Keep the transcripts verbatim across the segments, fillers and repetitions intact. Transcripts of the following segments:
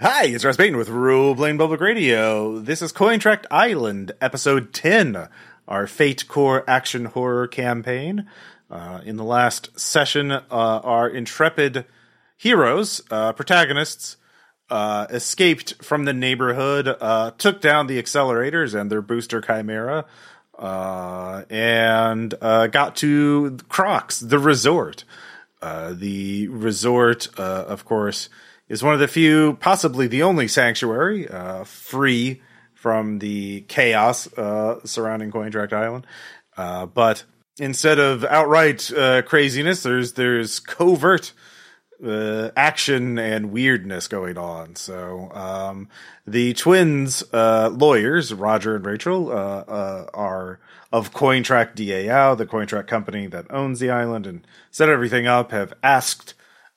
Hi, it's Russ Baton with Rule Blaine Public Radio. This is Cointract Island, Episode ten, our Fate Core action horror campaign. Uh, in the last session, uh, our intrepid heroes, uh, protagonists, uh, escaped from the neighborhood, uh, took down the accelerators and their booster chimera, uh, and uh, got to Crocs, the resort. Uh, the resort, uh, of course, is one of the few, possibly the only sanctuary, uh, free from the chaos uh, surrounding Cointract Island. Uh, but instead of outright uh, craziness, there's there's covert uh, action and weirdness going on. So um, the twins, uh, lawyers, Roger and Rachel, uh, uh, are of Cointract D A O, the Cointract company that owns the island and set everything up, have asked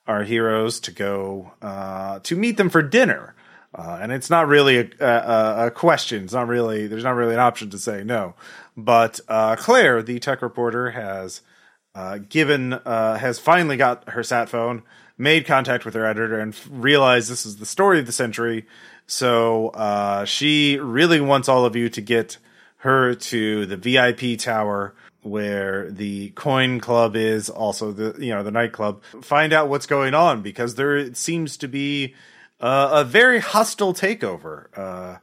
our heroes to go uh, to meet them for dinner. Uh, and it's not really a, a, a question. It's not really, there's not really an option to say no. But uh, Claire, the tech reporter, has uh, given, uh, has finally got her sat phone, made contact with her editor, and f- realized this is the story of the century. So uh, she really wants all of you to get her to the V I P tower, where the coin club is, also the, you know, the nightclub. Find out what's going on, because there seems to be uh, a very hostile takeover uh,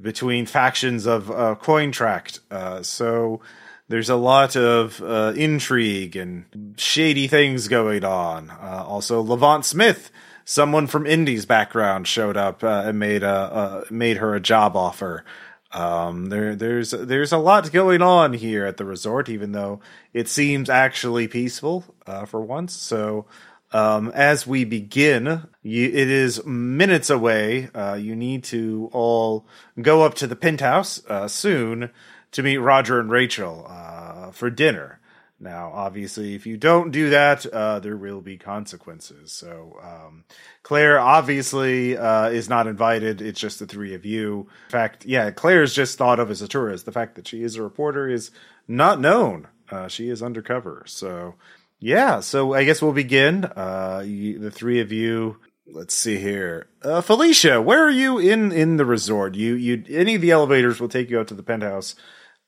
between factions of uh, Cointract. Uh, so there's a lot of uh, intrigue and shady things going on. Uh, also, Levant Smith, someone from Indy's background, showed up uh, and made a uh, made her a job offer. Um, there, there's, there's a lot going on here at the resort, even though it seems actually peaceful, uh, for once. So, um, as we begin, you, it is minutes away. Uh, you need to all go up to the penthouse, uh, soon to meet Roger and Rachel, uh, for dinner. Now, obviously, if you don't do that, uh, there will be consequences. So, um, Claire obviously, uh, is not invited. It's just the three of you. In fact, yeah, Claire's just thought of as a tourist. The fact that she is a reporter is not known. Uh, she is undercover. So, yeah. So I guess we'll begin. Uh, you, the three of you, let's see here. Uh, Felicia, where are you in, in the resort? You, you, any of the elevators will take you out to the penthouse.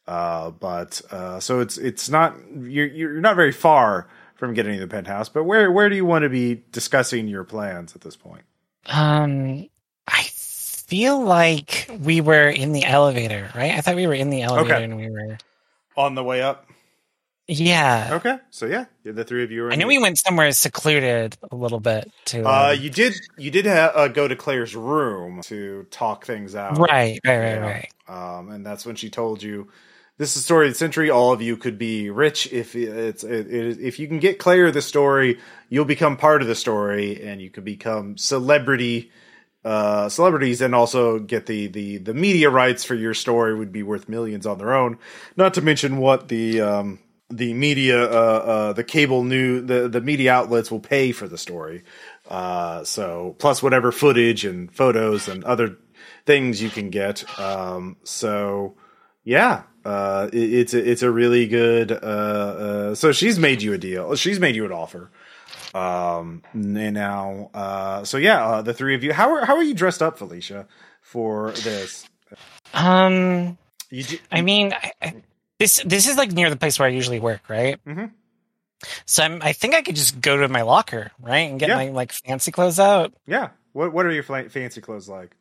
Uh, but, uh, so it's, it's not, you're, you're not very far from getting to the penthouse, but where, where do you want to be discussing your plans at this point? Um, I feel like we were in the elevator, right? I thought we were in the elevator okay. and we were on the way up. Yeah. Okay. So yeah, the three of you are. I know we went somewhere secluded a little bit too. Uh, you did, you did ha- uh, go to Claire's room to talk things out. Right, right, right, yeah. right. Um, and that's when she told you, this is the story of the century. All of you could be rich if it's it, it, if you can get Claire the story, you'll become part of the story, and you could become celebrity uh, celebrities, and also get the, the the media rights for your story would be worth millions on their own. Not to mention what the um, the media, uh, uh, the cable new the, the media outlets will pay for the story. Uh, so plus whatever footage and photos and other things you can get. Um, so yeah. Uh, it, it's a, it's a really good. Uh, uh, so she's made you a deal. She's made you an offer. Um, and now, uh, so yeah, uh, the three of you. How are how are you dressed up, Felicia, for this? Um, you do, I mean, I, I, this this is like near the place where I usually work, right? Mm-hmm. So I'm, I think I could just go to my locker, right, and get yeah. my like fancy clothes out. Yeah. What What are your fl- fancy clothes like?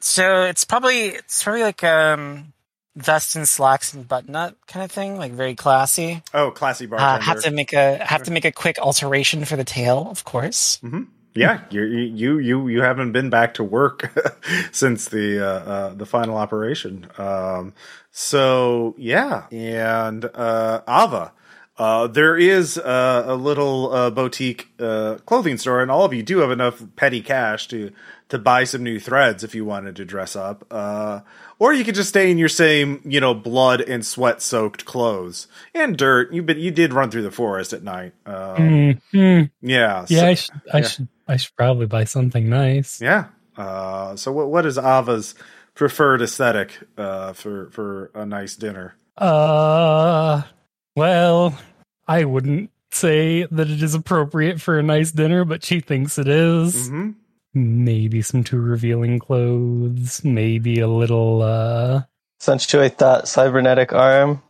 So it's probably it's probably like um. vest and slacks and button up kind of thing, like very classy. Oh, classy bartender. Uh, have to make a have to make a quick alteration for the tail, of course. Mm-hmm. Yeah, you you you you haven't been back to work since the uh, uh, the final operation. Um, so yeah, and uh, Ava, uh, there is uh, a little uh, boutique uh, clothing store, and all of you do have enough petty cash to to buy some new threads if you wanted to dress up. Uh, or you could just stay in your same, you know, blood and sweat soaked clothes and dirt. You but you did run through the forest at night. Um, mm-hmm. Yeah. Yeah. So, I should, I yeah. should, I should probably buy something nice. Yeah. Uh, so what, what is Ava's preferred aesthetic, uh, for, for a nice dinner? Uh, well, I wouldn't say that it is appropriate for a nice dinner, but she thinks it is. Mm-hmm. maybe some too revealing clothes, maybe a little uh accentuate that cybernetic arm.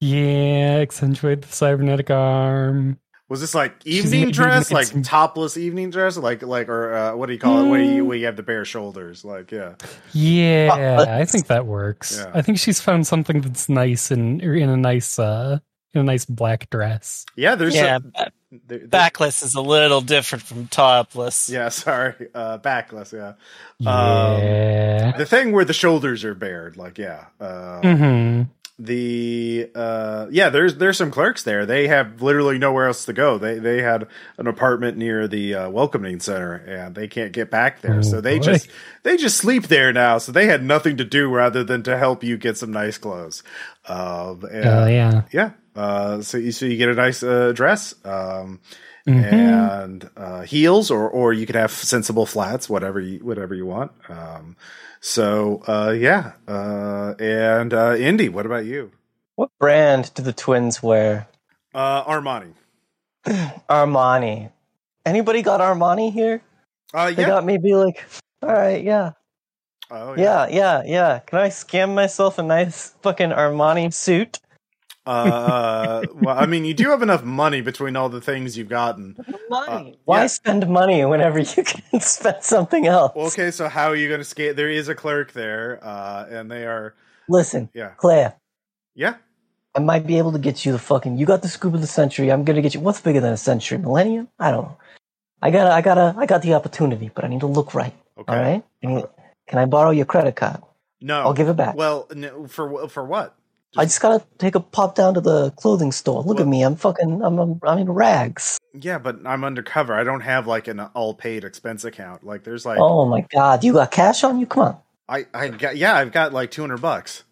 Yeah, accentuate the cybernetic arm. Was this like evening dress, like some... topless evening dress, like like or uh, what do you call mm. it? Where you, where you have the bare shoulders, like yeah, yeah. Uh, I think that works. Yeah. I think she's found something that's nice in in a nice uh, in a nice black dress. Yeah, there's yeah. A, there, there's... Backless is a little different from topless. Yeah, sorry, uh, backless. Yeah, yeah. Um, the thing where the shoulders are bared, like yeah. Um, mm-hmm. The uh yeah there's there's some clerks there. They have literally nowhere else to go. They they had an apartment near the uh, welcoming center and they can't get back there. Oh, so they boy. just they just sleep there now. So they had nothing to do rather than to help you get some nice clothes. Um and, uh, yeah. Yeah. Uh so you so you get a nice uh, dress. Um Mm-hmm. And uh, heels, or or you could have sensible flats, whatever you whatever you want. Um, so uh, yeah, uh, and uh, Indy, what about you? What brand do the twins wear? Uh, Armani. Armani. Anybody got Armani here? Uh, yeah. They got maybe like, all right, yeah. Oh yeah. Yeah, yeah, yeah. Can I scam myself a nice fucking Armani suit? uh well I mean, you do have enough money between all the things you've gotten. Money. Uh, Why yeah. spend money whenever you can spend something else? Well, okay, so how are you going to skate? There is a clerk there, uh and they are listen yeah Claire yeah I might be able to get you the fucking you got the scoop of the century. I'm gonna get you what's bigger than a century, millennium? I don't know. I gotta I gotta I got the opportunity, but I need to look right. Okay. All right, I need, can I borrow your credit card? No, I'll give it back. Well, no, for for what? Just, I just gotta take a pop down to the clothing store. Look well, at me, I'm fucking, I'm, I'm, I'm in rags. Yeah, but I'm undercover. I don't have like an all-paid expense account. Like, there's like, oh my god, you got cash on you? Come on. I, I got, yeah, I've got like two hundred bucks.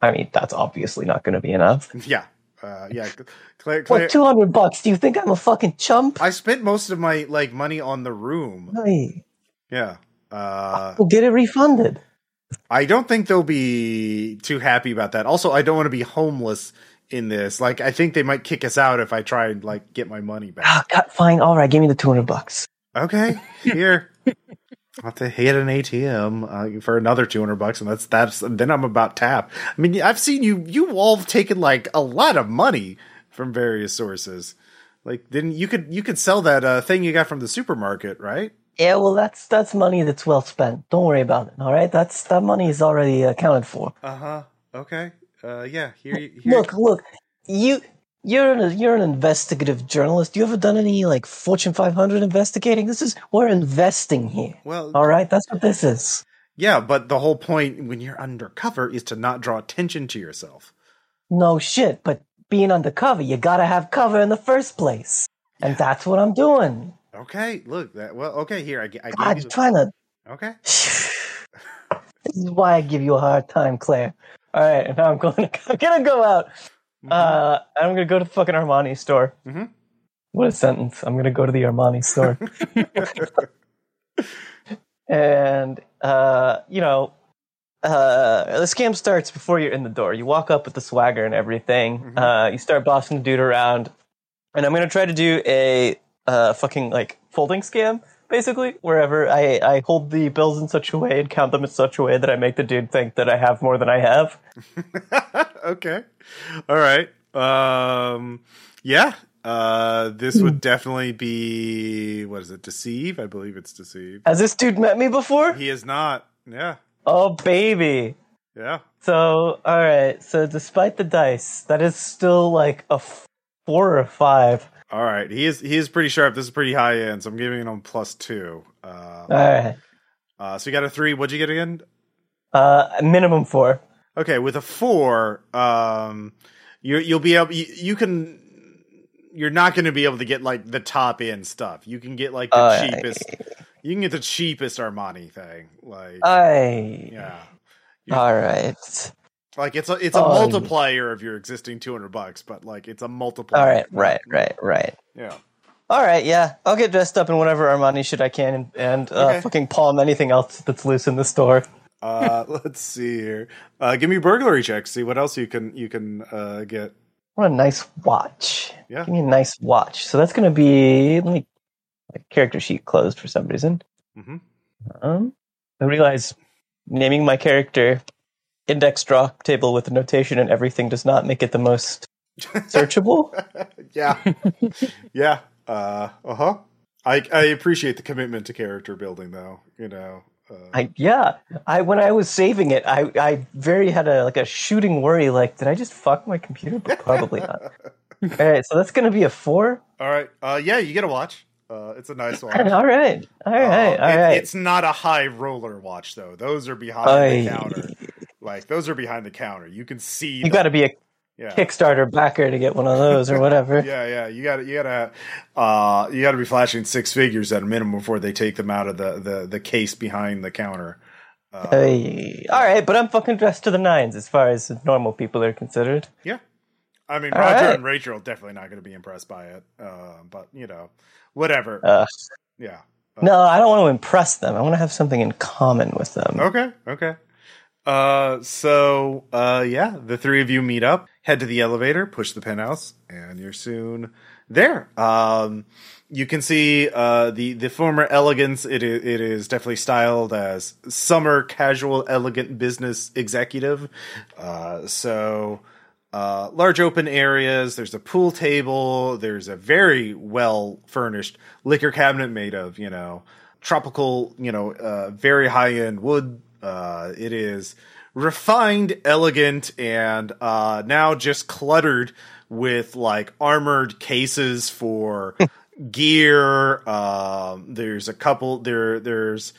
I mean, that's obviously not going to be enough. Yeah, uh, yeah. Claire, Claire, what two hundred bucks? Do you think I'm a fucking chump? I spent most of my like money on the room. Really? Yeah. Uh, I'll get it refunded. I don't think they'll be too happy about that. Also, I don't want to be homeless in this. Like, I think they might kick us out if I try and like get my money back. Oh, God, fine. All right, give me the two hundred bucks. Okay, here. I'll have to hit an A T M uh, for another two hundred bucks, and that's that's. Then I'm about tap. I mean, I've seen you. You all have taken like a lot of money from various sources. Like, didn't you could you could sell that uh, thing you got from the supermarket, right? Yeah, well, that's that's money that's well spent. Don't worry about it. All right, that's that money is already accounted for. Uh huh. Okay. Uh, yeah. Here, here. Look, look. You, you're an you're an investigative journalist. You ever done any like Fortune five hundred investigating? This is we're investing here. Well, all right, that's what this is. Yeah, but the whole point when you're undercover is to not draw attention to yourself. No shit, but being undercover, you gotta have cover in the first place, and yeah. that's what I'm doing. Okay, look, that well, okay, here, I, I God, gave you... I'm trying to... Okay. This is why I give you a hard time, Claire. All right, now I'm going to I'm gonna go out. Mm-hmm. Uh, I'm going to go to the fucking Armani store. Mm-hmm. What a sentence. I'm going to go to the Armani store. And, uh, you know, uh, the scam starts before you're in the door. You walk up with the swagger and everything. Mm-hmm. Uh, you start bossing the dude around. And I'm going to try to do a... Uh, fucking like folding scam, basically. Wherever I, I hold the bills in such a way and count them in such a way that I make the dude think that I have more than I have. Okay, all right. Um, yeah, uh, this would definitely be what is it? Deceive? I believe it's deceive. Has this dude met me before? He has not. Yeah. Oh baby. Yeah. So all right. So despite the dice, that is still like a f- four or a five. All right, he is he is pretty sharp. This is pretty high end, so I'm giving him plus two. Uh, All right. Uh, so you got a three. What'd you get again? Uh, minimum four. Okay, with a four, um, you you'll be able you, you can. You're not going to be able to get like the top end stuff. You can get like the All cheapest. Right. You can get the cheapest Armani thing. Like, I yeah. You're, all right. Like it's a it's a oh, multiplier of your existing two hundred bucks, but like it's a multiplier. All right, right, right, right. Yeah. All right, yeah. I'll get dressed up in whatever Armani shit I can, and, and uh, okay. fucking palm anything else that's loose in the store. Uh, let's see here. Uh, give me burglary checks. See what else you can you can uh, get. What a nice watch. Yeah. Give me a nice watch. So that's gonna be let me my character sheet closed for some reason. Mm-hmm. Um, I realize naming my character index draw table with a notation and everything does not make it the most searchable. Yeah. Yeah. Uh huh. I I appreciate the commitment to character building, though. You know. Uh, I yeah. I when I was saving it, I I very had a like a shooting worry. Like, did I just fuck my computer? But probably not. All right, so that's going to be a four. All right. Uh, yeah, you get a watch. Uh, it's a nice watch. All right. All right. Uh, all it, right. It's not a high roller watch, though. Those are behind Aye. the counter. Like, those are behind the counter. You can see. You got to be a yeah. Kickstarter backer to get one of those or whatever. yeah, yeah. You got to you got to uh, you got to be flashing six figures at a minimum before they take them out of the, the, the case behind the counter. Uh, all right, but I'm fucking dressed to the nines as far as normal people are considered. Yeah. I mean, All Roger right. and Rachel are definitely not going to be impressed by it, uh, but, you know, whatever. Uh, yeah. Uh, no, I don't want to impress them. I want to have something in common with them. Okay, okay. Uh, so, uh, yeah, the three of you meet up, head to the elevator, push the penthouse, and you're soon there. Um, you can see uh, the, the former elegance. It is, it is definitely styled as summer, casual, elegant business executive. Uh, so... Uh, large open areas, there's a pool table, there's a very well-furnished liquor cabinet made of, you know, tropical, you know, uh, very high-end wood. Uh, it is refined, elegant, and uh, now just cluttered with, like, armored cases for gear. Um, there's a couple, there, there's...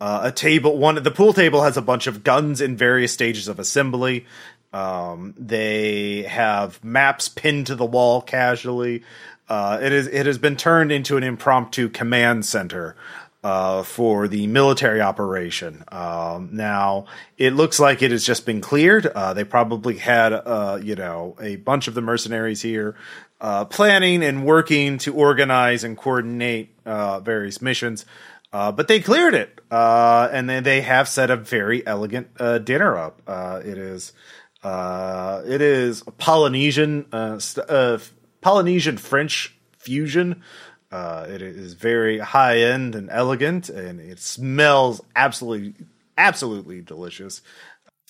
Uh, a table, one the pool table has a bunch of guns in various stages of assembly. Um, they have maps pinned to the wall casually. Uh, it is it has been turned into an impromptu command center uh, for the military operation. Um, now it looks like it has just been cleared. Uh, they probably had uh, you know a bunch of the mercenaries here uh, planning and working to organize and coordinate uh, various missions. Uh, but they cleared it, uh, and then they have set a very elegant uh, dinner up. Uh, it is, uh, it is Polynesian, uh, st- uh, Polynesian French fusion. Uh, it is very high end and elegant, and it smells absolutely, absolutely delicious.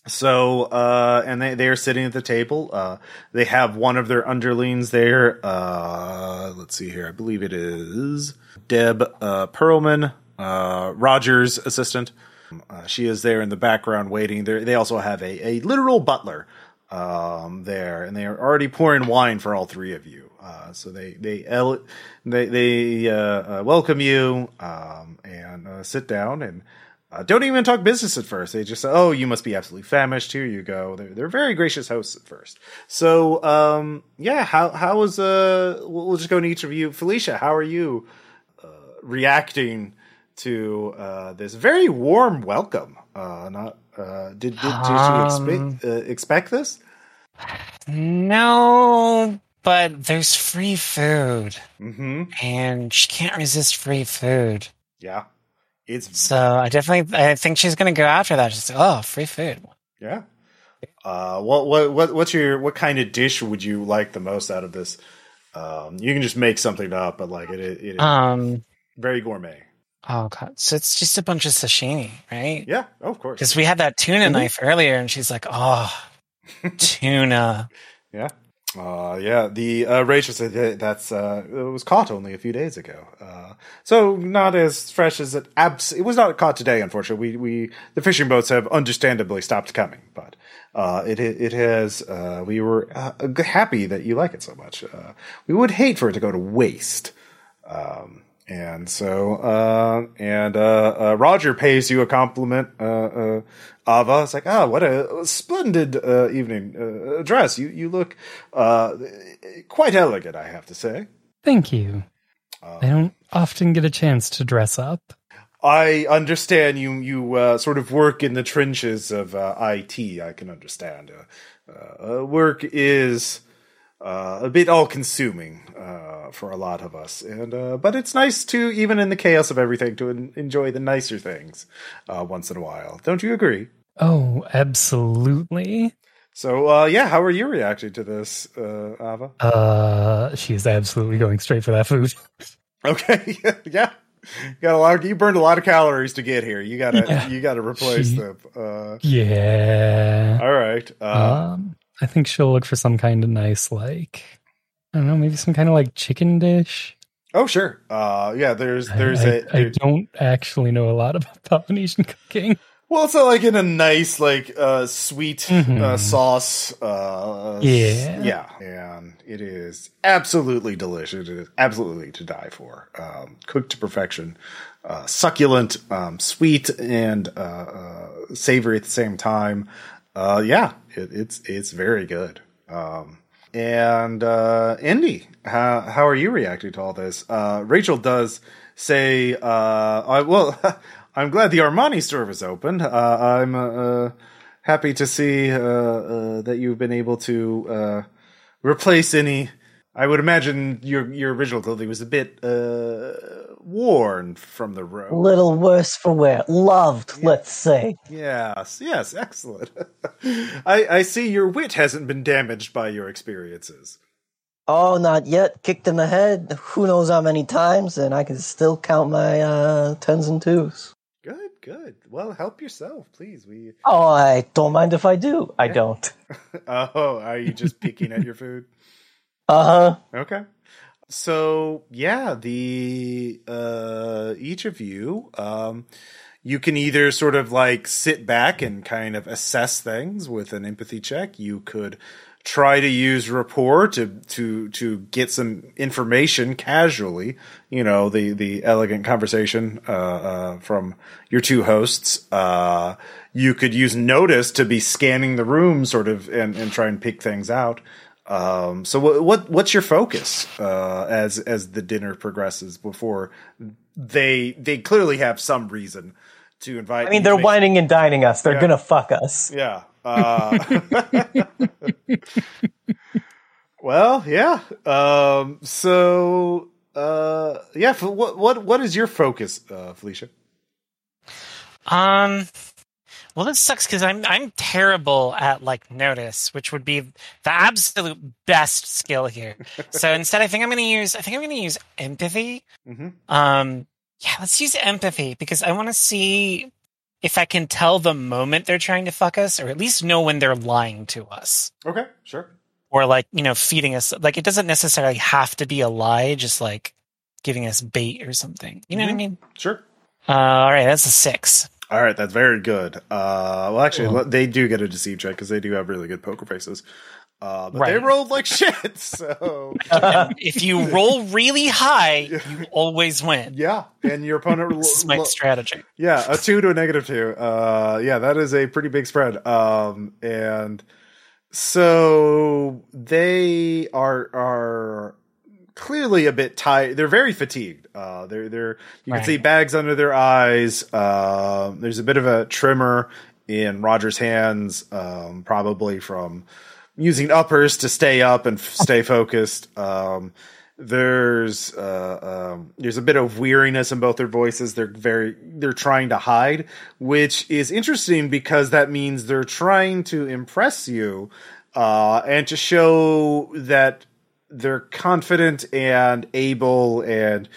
So, uh, and they, they are sitting at the table. Uh, they have one of their underlings there. Uh, let's see here. I believe it is Deb uh, Perlman. Uh, Roger's assistant. Uh, she is there in the background waiting. They're, they also have a, a literal butler um, there, and they are already pouring wine for all three of you. Uh, so they they ele- they, they uh, uh, welcome you um, and uh, sit down and uh, don't even talk business at first. They just say, "Oh, you must be absolutely famished. Here you go." They're, they're very gracious hosts at first. So um, yeah, how how is uh? We'll just go to each of you. Felicia, how are you uh, reacting to uh, this very warm welcome? Uh, not uh, did did, did um, you expect, uh, expect this? No, but there's free food, mm-hmm. and she can't resist free food. Yeah, it's so I definitely I think she's going to go after that. She's like, oh, free food. Yeah. Uh, what what what what's your what kind of dish would you like the most out of this? Um, you can just make something up, but like it it, it um very gourmet. Oh, God. So it's just a bunch of sashimi, right? Yeah. Oh, of course. Because we had that tuna mm-hmm. knife earlier, and she's like, oh, tuna. Yeah. Uh, yeah. The uh, Rachel said that that's, uh, it was caught only a few days ago. Uh, so not as fresh as it abs- – it was not caught today, unfortunately. We, we the fishing boats have understandably stopped coming, but uh, it it has uh, – we were uh, happy that you like it so much. Uh, we would hate for it to go to waste. Um And so, uh, and, uh, uh, Roger pays you a compliment, uh, uh, Ava. It's like, oh, what a splendid, uh, evening, uh, dress. You, you look, uh, quite elegant, I have to say. Thank you. Um, I don't often get a chance to dress up. I understand you, you, uh, sort of work in the trenches of, uh, I T. I can understand. Uh, uh work is, Uh, a bit all-consuming uh, for a lot of us, and uh, but it's nice to, even in the chaos of everything, to en- enjoy the nicer things uh, once in a while. Don't you agree? Oh, absolutely. So, uh, yeah, how are you reacting to this, uh, Ava? Uh, she's absolutely going straight for that food. Okay, yeah. Got a lot of, you burned a lot of calories to get here. You gotta yeah. you gotta replace she, them. Uh, yeah. All right. Uh, um, I think she'll look for some kind of nice, like, I don't know, maybe some kind of like chicken dish. Oh sure. Uh, yeah. There's there's I, a. I, there's, I don't actually know a lot about Polynesian cooking. Well, it's like in a nice, like, uh, sweet mm-hmm. uh, sauce. Uh, yeah. Yeah. And it is absolutely delicious. It is absolutely to die for. Um, cooked to perfection. Uh, succulent, um, sweet, and uh, uh, savory at the same time. Uh, yeah, it, it's it's very good. Um, and uh, Indy, how, how are you reacting to all this? Uh, Rachel does say, uh, I, well... I'm glad the Armani store was opened. Uh, I'm uh, happy to see uh, uh, that you've been able to uh, replace any. I would imagine your your original clothing was a bit uh, worn from the road. A little worse for wear. Loved, yeah. Let's say. Yes, yes, excellent. I, I see your wit hasn't been damaged by your experiences. Oh, not yet. Kicked in the head who knows how many times, and I can still count my uh, tens and twos. Good, good. Well, help yourself, please. We. Oh, I don't mind if I do. I yeah. don't. Oh, are you just peeking at your food? Uh-huh. Okay. So, yeah, the uh, each of you, um, you can either sort of like sit back and kind of assess things with an empathy check. You could try to use rapport to, to, to get some information casually, you know, the, the elegant conversation, uh, uh, from your two hosts. Uh, you could use notice to be scanning the room sort of and, and try and pick things out. Um, so what, what, what's your focus, uh, as, as the dinner progresses before they, they clearly have some reason to invite. I mean, they're wining and dining us. They're yeah. going to fuck us. Yeah. Uh, well, yeah. Um, so, uh, yeah. What, what, what is your focus, uh, Felicia? Um, well, this sucks because I'm, I'm terrible at like notice, which would be the absolute best skill here. So instead, I think I'm going to use, I think I'm going to use empathy. Mm-hmm. Um, yeah, let's use empathy because I want to see if I can tell the moment they're trying to fuck us, or at least know when they're lying to us. Okay, sure. Or like, you know, feeding us. Like, it doesn't necessarily have to be a lie, just like giving us bait or something. You know mm-hmm. what I mean? Sure. Uh, all right, that's a six. All right, that's very good. Uh, well, actually, cool. They do get a deceive check because they do have really good poker faces. Uh, but right. They rolled like shit, so... If you roll really high, you always win. Yeah, and your opponent... This is my lo- strategy. Yeah, a two to a negative two. Uh, yeah, that is a pretty big spread. Um, and so they are are clearly a bit tired. They're very fatigued. Uh, they're, they're, you right. can see bags under their eyes. Uh, there's a bit of a tremor in Roger's hands, um, probably from... using uppers to stay up and f- stay focused. Um, there's uh, um, there's a bit of weariness in both their voices. They're very they're trying to hide, which is interesting because that means they're trying to impress you uh, and to show that they're confident and able and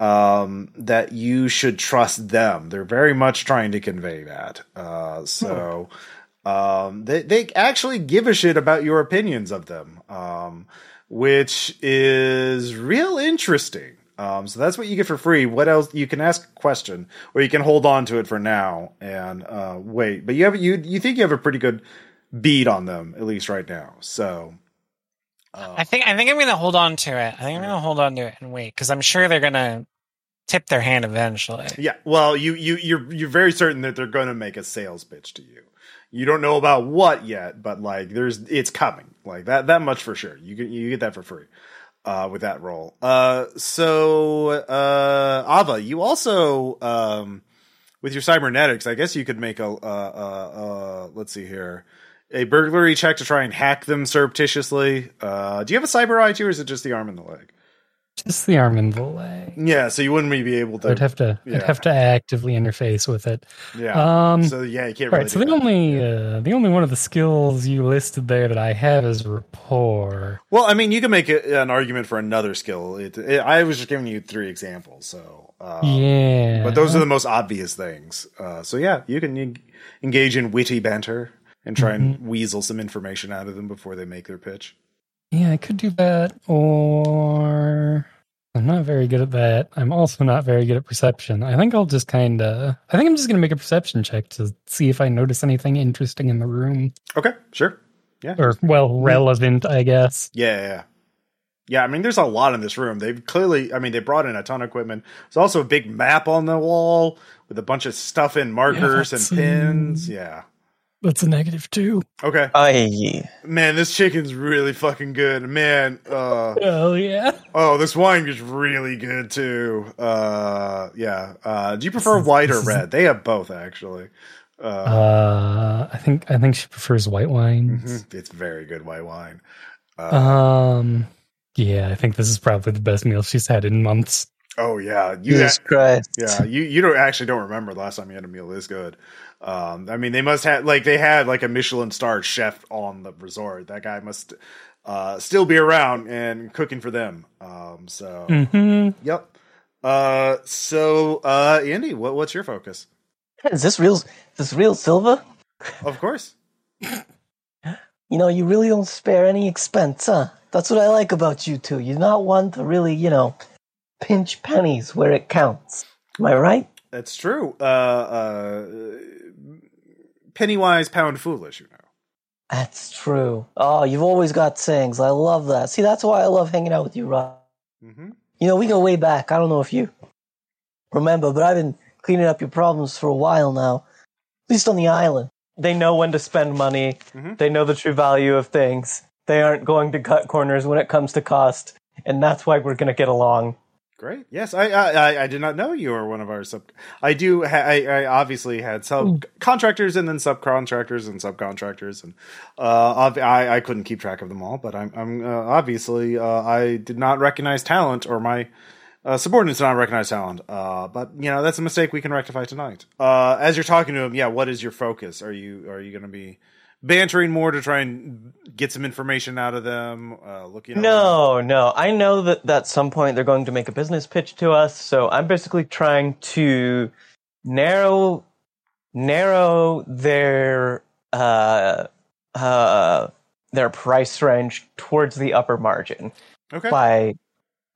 um, that you should trust them. They're very much trying to convey that. Uh, so. Hmm. Um, they, they actually give a shit about your opinions of them, um, which is real interesting. Um, so that's what you get for free. What else? You can ask a question or you can hold on to it for now and, uh, wait, but you have, you, you think you have a pretty good bead on them, at least right now. So, uh, I think, I think I'm going to hold on to it. I think I'm going to hold on to it and wait, cause I'm sure they're going to tip their hand eventually. Yeah. Well, you, you, you're, you're very certain that they're going to make a sales pitch to you. You don't know about what yet, but like there's, it's coming like that, that much for sure. You get, you get that for free, uh, with that roll. Uh, so, uh, Ava, you also, um, with your cybernetics, I guess you could make a, uh, uh, uh, let's see here, a burglary check to try and hack them surreptitiously. Uh, do you have a cyber eye too, or is it just the arm and the leg? Just the arm and the leg. Yeah, so you wouldn't really be able to. I'd have to. Yeah. I'd have to actively interface with it. Yeah. Um, so yeah, you can't. Really right. So the that. only uh, the only one of the skills you listed there that I have is rapport. Well, I mean, you can make a, an argument for another skill. It, it, I was just giving you three examples. So um, yeah, but those are the most obvious things. Uh, so yeah, you can you engage in witty banter and try mm-hmm. and weasel some information out of them before they make their pitch. Yeah, I could do that, or I'm not very good at that. I'm also not very good at perception. I think I'll just kind of, I think I'm just going to make a perception check to see if I notice anything interesting in the room. Okay, sure. Yeah. Or, well, relevant, I guess. Yeah, yeah, yeah. I mean, there's a lot in this room. They've clearly, I mean, they brought in a ton of equipment. There's also a big map on the wall with a bunch of stuff in markers yeah, and pins. Um... Yeah. That's a negative two. Okay. Aye. Man, this chicken's really fucking good. Man. Uh, oh, yeah. Oh, this wine is really good, too. Uh, yeah. Uh, do you prefer white or red? They have both, actually. Uh, uh, I think I think she prefers white wine. Mm-hmm. It's very good white wine. Uh, um. Yeah, I think this is probably the best meal she's had in months. Oh, yeah. You Jesus ha- Christ. Yeah, you, you don't actually don't remember the last time you had a meal this good. Um, I mean, they must have like they had like a Michelin star chef on the resort. That guy must uh, still be around and cooking for them. Um, so, mm-hmm. yep. Uh, so, uh, Indy, what, what's your focus? Is this real? Is this real silver? Of course. You know, you really don't spare any expense, huh? That's what I like about you two. You're not one to really, you know, pinch pennies where it counts. Am I right? That's true. Uh, uh, Pennywise, pound foolish, you know. That's true. Oh, you've always got sayings. I love that. See, that's why I love hanging out with you, Rob. Mm-hmm. You know, we go way back. I don't know if you remember, but I've been cleaning up your problems for a while now, at least on the island. They know when to spend money. Mm-hmm. They know the true value of things. They aren't going to cut corners when it comes to cost, and that's why we're going to get along. Great. Yes, I, I I did not know you were one of our sub. I do. Ha- I, I obviously had subcontractors and then subcontractors and subcontractors, and uh, I I couldn't keep track of them all. But I'm I'm uh, obviously uh, I did not recognize talent, or my uh, subordinates did not recognize talent. Uh, but you know that's a mistake we can rectify tonight. Uh, as you're talking to him, yeah. What is your focus? Are you are you going to be bantering more to try and get some information out of them? Uh, looking. No, them. no. I know that at some point they're going to make a business pitch to us, so I'm basically trying to narrow narrow their uh, uh, their price range towards the upper margin. Okay. By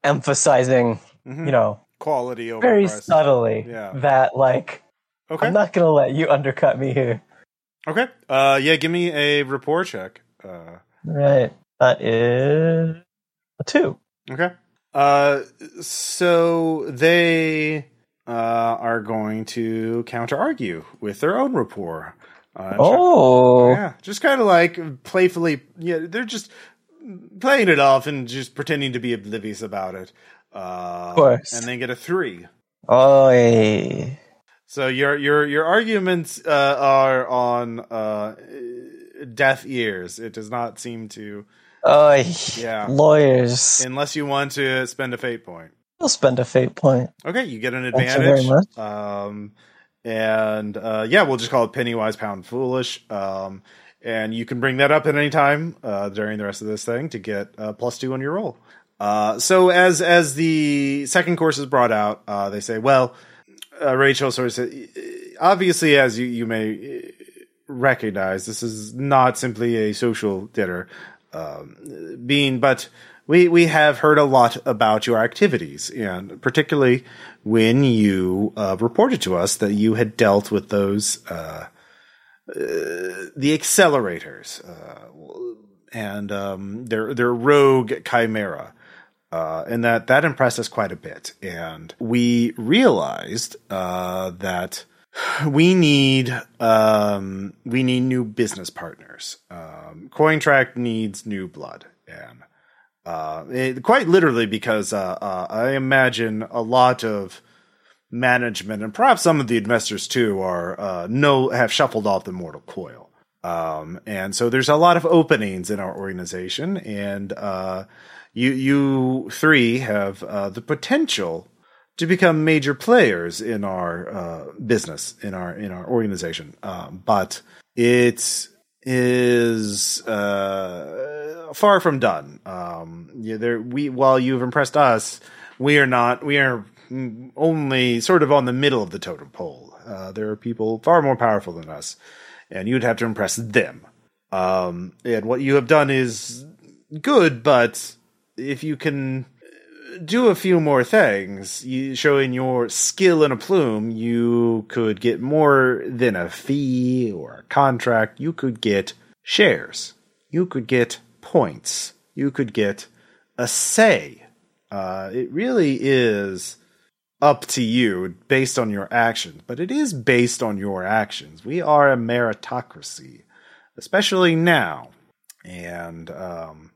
emphasizing, mm-hmm. you know, quality over very price. subtly. Yeah. That like, okay. I'm not going to let you undercut me here. Okay. Uh, yeah, give me a rapport check. Uh, right. That is a two. Okay. Uh, so they uh, are going to counter-argue with their own rapport. Uh, oh. Check. Yeah, just kind of like playfully. Yeah, they're just playing it off and just pretending to be oblivious about it. Uh, of course. And they get a three. Oy. So your your your arguments uh, are on uh, deaf ears. It does not seem to. Oh, uh, yeah, lawyers. Unless you want to spend a fate point, I'll spend a fate point. Okay, you get an advantage. Thank you very much. Um, and uh, yeah, we'll just call it Pennywise Pound Foolish. Um, and you can bring that up at any time uh, during the rest of this thing to get uh, plus two on your roll. Uh, so as as the second course is brought out, uh, they say, well. Uh, Rachel sort of said, obviously, as you, you may recognize, this is not simply a social dinner, um, being, but we, we have heard a lot about your activities, and particularly when you uh, reported to us that you had dealt with those, uh, uh, the accelerators, uh, and um, their, their rogue chimera. Uh, and that, that impressed us quite a bit. And we realized uh, that we need um, we need new business partners. Um, Cointract needs new blood. And uh, it, quite literally because uh, uh, I imagine a lot of management and perhaps some of the investors too are uh, no have shuffled off the mortal coil. Um, and so there's a lot of openings in our organization. And... Uh, you you three have uh, the potential to become major players in our uh, business, in our in our organization. Um, but it is uh, far from done. Um, yeah, there, we while you've impressed us, we are not. We are only sort of on the middle of the totem pole. Uh, there are people far more powerful than us, and you'd have to impress them. Um, and what you have done is good, but if you can do a few more things, you, showing your skill in a plume, you could get more than a fee or a contract. You could get shares. You could get points. You could get a say. Uh, it really is up to you based on your actions, but it is based on your actions. We are a meritocracy, especially now. And um,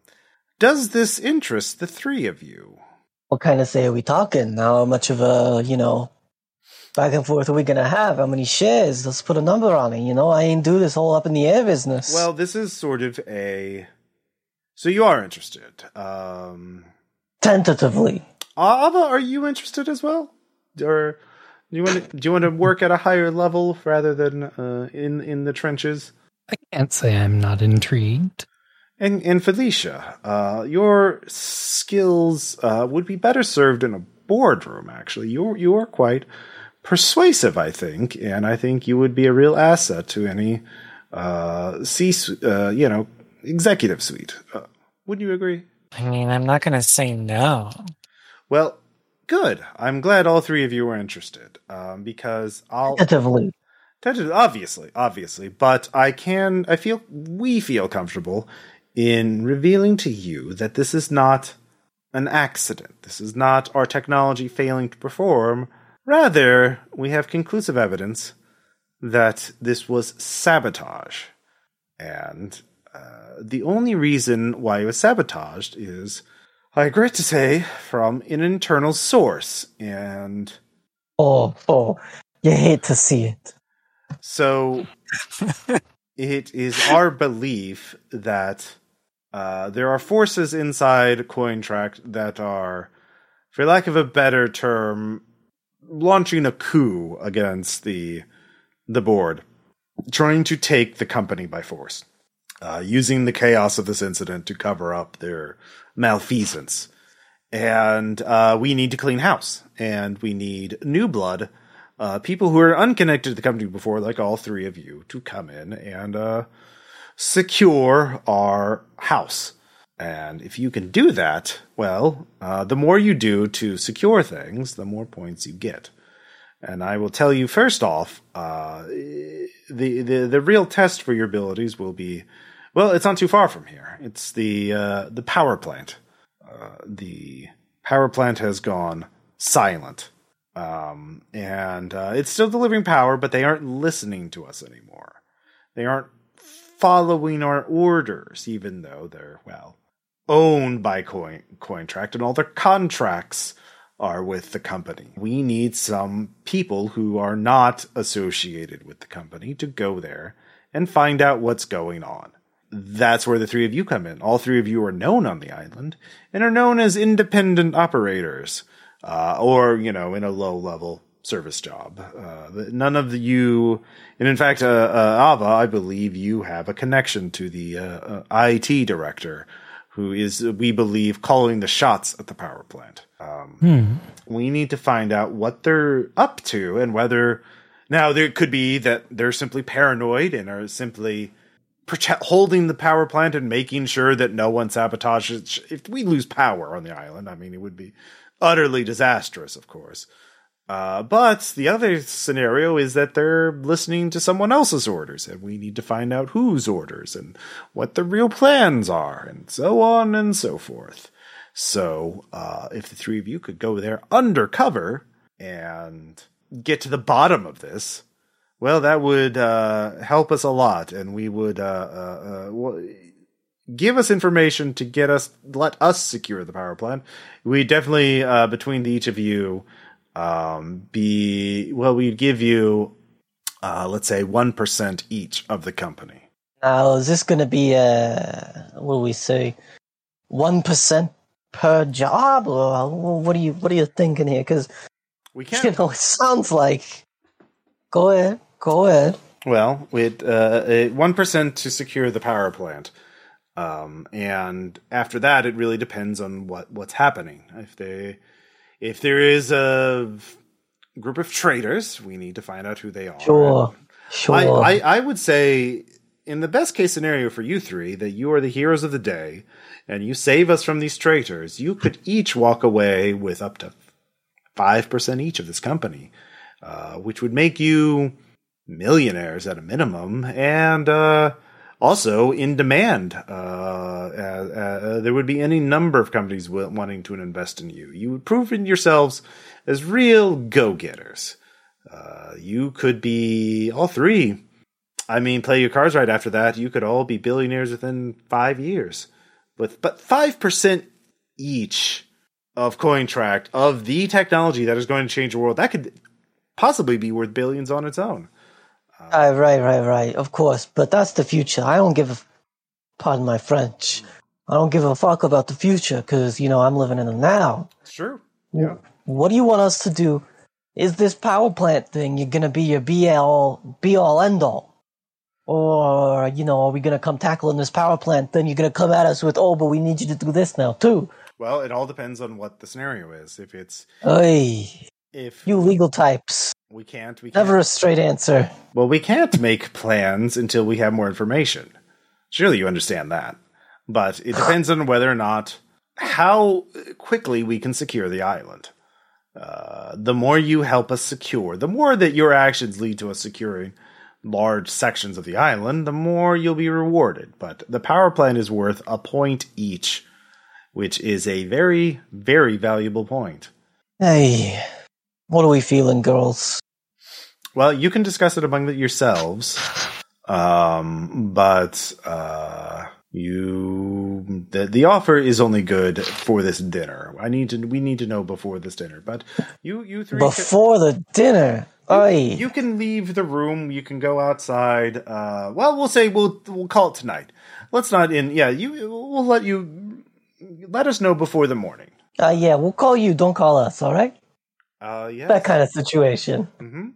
does this interest the three of you? What kind of say are we talking? How much of a, you know, back and forth are we going to have? How many shares? Let's put a number on it. You know, I ain't do this whole up in the air business. Well, this is sort of a... So you are interested. Um, Tentatively. Ava, are you interested as well? Or do you want to, do you want to work at a higher level rather than uh, in, in the trenches? I can't say I'm not intrigued. And and Felicia, uh, your skills uh, would be better served in a boardroom, actually. You're, you are quite persuasive, I think, and I think you would be a real asset to any uh, C, uh, you know, executive suite. Uh, wouldn't you agree? I mean, I'm not going to say no. Well, good. I'm glad all three of you were interested, um, because I'll... Tentatively. Tentatively, obviously, obviously. But I can, I feel, we feel comfortable in revealing to you that this is not an accident. This is not our technology failing to perform. Rather, we have conclusive evidence that this was sabotage. And uh, the only reason why it was sabotaged is, I regret to say, from an internal source. And... Oh, oh, you hate to see it. So... It is our belief that uh, there are forces inside Cointrack that are, for lack of a better term, launching a coup against the the board, trying to take the company by force, uh, using the chaos of this incident to cover up their malfeasance. And uh, we need to clean house, and we need new blood. Uh, people who are unconnected to the company before, like all three of you, to come in and uh, secure our house. And if you can do that, well, uh, the more you do to secure things, the more points you get. And I will tell you first off, uh, the, the the real test for your abilities will be, well, it's not too far from here. It's the uh, the power plant. Uh, the power plant has gone silent. Um, and, uh, it's still delivering power, but they aren't listening to us anymore. They aren't following our orders, even though they're, well, owned by Coin, Cointract, and all their contracts are with the company. We need some people who are not associated with the company to go there and find out what's going on. That's where the three of you come in. All three of you are known on the island and are known as independent operators. Uh, or, you know, in a low-level service job. Uh, none of you... And in fact, uh, uh, Ava, I believe you have a connection to the uh, uh, I T director, who is, we believe, calling the shots at the power plant. Um, hmm. We need to find out what they're up to and whether... Now, there could be that they're simply paranoid and are simply prote- holding the power plant and making sure that no one sabotages... If we lose power on the island, I mean, it would be... utterly disastrous, of course. Uh, but the other scenario is that they're listening to someone else's orders, and we need to find out whose orders and what the real plans are, and so on and so forth. So, uh, if the three of you could go there undercover and get to the bottom of this, well, that would uh, help us a lot, and we would uh, uh, uh, give us information to get us, let us secure the power plant. We definitely, uh, between the each of you, um, be, well, we'd give you, uh, let's say one percent each of the company. Now, is this going to be, uh, what do we say? one percent per job, or what are you what are you thinking here? Because we can't. You know, it sounds like. Go ahead, go ahead. Well, with one percent to secure the power plant, um, and after that, it really depends on what, what's happening. If they, if there is a group of traitors, we need to find out who they are. Sure, sure. I, I, I would say, in the best case scenario for you three, that you are the heroes of the day, and you save us from these traitors. You could each walk away with up to five percent each of this company, uh, which would make you millionaires at a minimum, and uh, also in demand. Uh, uh, uh, there would be any number of companies w- wanting to invest in you. You would prove yourselves as real go-getters. Uh, you could be all three. I mean, play your cards right after that. You could all be billionaires within five years. With but five percent each of Cointract, of the technology that is going to change the world, that could possibly be worth billions on its own. Um, uh, right, right, right. Of course. But that's the future. I don't give a... Pardon my French. I don't give a fuck about the future because, you know, I'm living in the now. It's true. Yeah. What do you want us to do? Is this power plant thing you're going to be your be-all, be-all, end-all? Or, you know, are we going to come tackle in this power plant? Then you're going to come at us with, oh, but we need you to do this now, too. Well, it all depends on what the scenario is. If it's... Oy. If you legal types. We can't. We can't. Never a straight answer. Well, we can't make plans until we have more information. Surely you understand that. But it depends on whether or not, how quickly we can secure the island. Uh, the more you help us secure, the more that your actions lead to us securing large sections of the island, the more you'll be rewarded. But the power plant is worth a point each, which is a very, very valuable point. Hey, what are we feeling, girls? Well, you can discuss it among yourselves, um, but uh, you the, the offer is only good for this dinner. I need to we need to know before this dinner. But you, you three before can- the dinner. You, you can leave the room. You can go outside. Uh, well, we'll say we'll we'll call it tonight. Let's not in. Yeah, you. We'll let you. Let us know before the morning. Uh, yeah, we'll call you. Don't call us. All right. Uh, yeah. That kind of situation. Mm-hmm.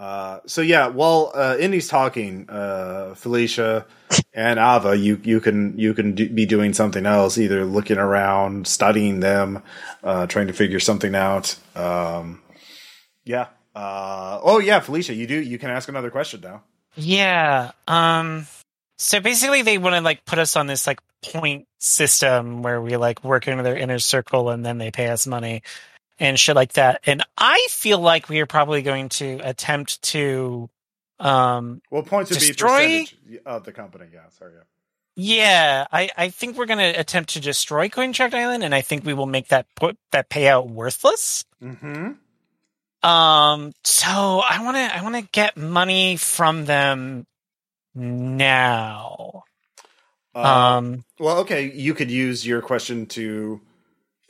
Uh, so yeah, while uh, Indy's talking, uh, Felicia and Ava, you you can you can do, be doing something else, either looking around, studying them, uh, trying to figure something out. Um, yeah. Uh oh yeah, Felicia, you do you can ask another question now. Yeah. Um so basically they want to like put us on this like point system where we like work into their inner circle and then they pay us money and shit like that. And I feel like we are probably going to attempt to um well points would destroy... be of the company, yeah. Sorry, yeah. Yeah, I, I think we're going to attempt to destroy Cointract Island, and I think we will make that put that payout worthless. Mm-hmm. Um, so I want to, I want to get money from them now. Um, um, well, okay. You could use your question to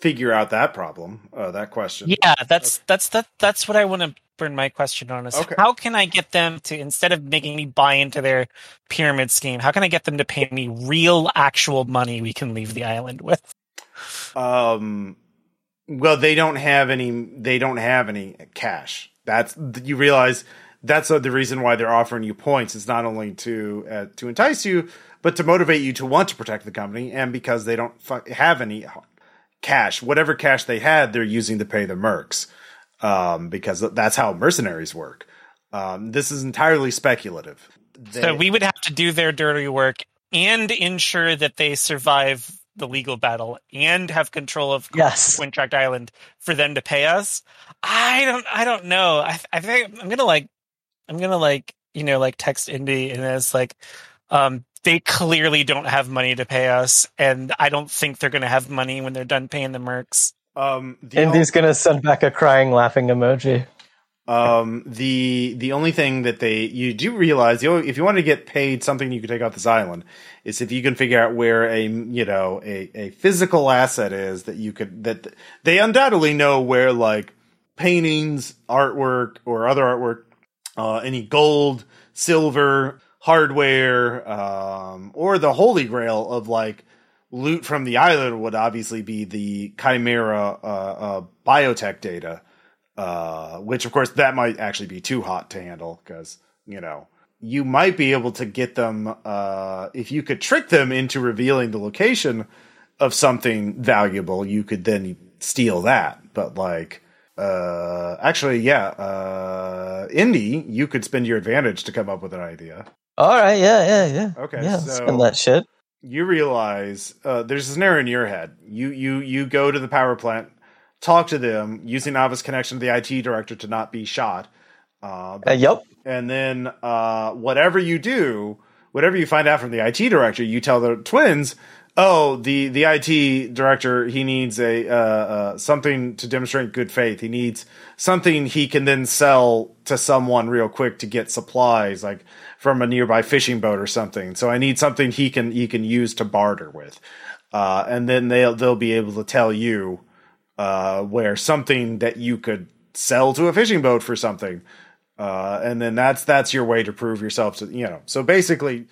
figure out that problem, uh, that question. Yeah, that's, okay. that's, that, that's what I want to burn my question on is okay. How can I get them to, instead of making me buy into their pyramid scheme, how can I get them to pay me real actual money we can leave the island with? Um, Well, they don't have any. They don't have any cash. That's you realize that's the reason why they're offering you points. It's not only to uh, to entice you, but to motivate you to want to protect the company, and because they don't fuck, have any cash. Whatever cash they had, they're using to pay the mercs, um, because that's how mercenaries work. Um, this is entirely speculative. They, so we would have to do their dirty work and ensure that they survive the legal battle and have control of yes. Cointract Island for them to pay us. I don't, I don't know. I, I think I'm going to like, I'm going to like, you know, like text Indy and it's like, um, they clearly don't have money to pay us. And I don't think they're going to have money when they're done paying the mercs. Um, the Indy's o- going to send back a crying, laughing emoji. Um, the, the only thing that they, you do realize the only, if you want to get paid something, you can take off this island is if you can figure out where a, you know, a, a physical asset is that you could, that they undoubtedly know where like paintings, artwork or other artwork, uh, any gold, silver, hardware, um, or the holy grail of like loot from the island would obviously be the Chimera uh, uh, biotech data, uh, which, of course, that might actually be too hot to handle because, you know, you might be able to get them uh, if you could trick them into revealing the location of something valuable, you could then steal that. But like, uh, actually, yeah, uh, Indy, you could spend your advantage to come up with an idea. All right. Yeah. Yeah. Yeah. Okay. Yeah, so spend that shit. You realize uh, there's a scenario in your head. You, you, you go to the power plant, talk to them using Ava's connection to the I T director to not be shot. Uh, but, uh, yep. And then uh, whatever you do, whatever you find out from the I T director, you tell the twins, oh, the, the I T director, he needs a uh, uh, something to demonstrate good faith. He needs something he can then sell to someone real quick to get supplies, like from a nearby fishing boat or something. So I need something he can he can use to barter with. Uh, and then they'll, they'll be able to tell you uh, where something that you could sell to a fishing boat for something. Uh, and then that's that's your way to prove yourself to, you know. So basically,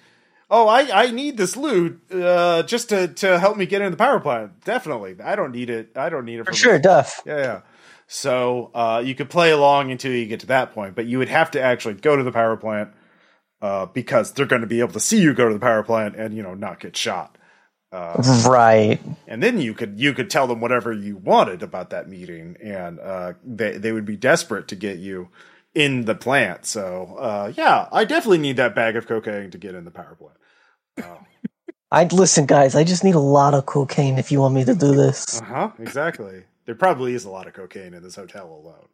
oh, I, I need this loot uh, just to, to help me get into the power plant. Definitely. I don't need it. I don't need it. For, for sure, me. Duff. Yeah, yeah. So uh, you could play along until you get to that point, but you would have to actually go to the power plant uh, because they're going to be able to see you go to the power plant and, you know, not get shot. Uh, right. And then you could you could tell them whatever you wanted about that meeting, and uh, they, they would be desperate to get you in the plant. So uh yeah, I definitely need that bag of cocaine to get in the power plant. Um, I'd listen, guys, I just need a lot of cocaine if you want me to do this. Uh-huh, exactly. There probably is a lot of cocaine in this hotel alone.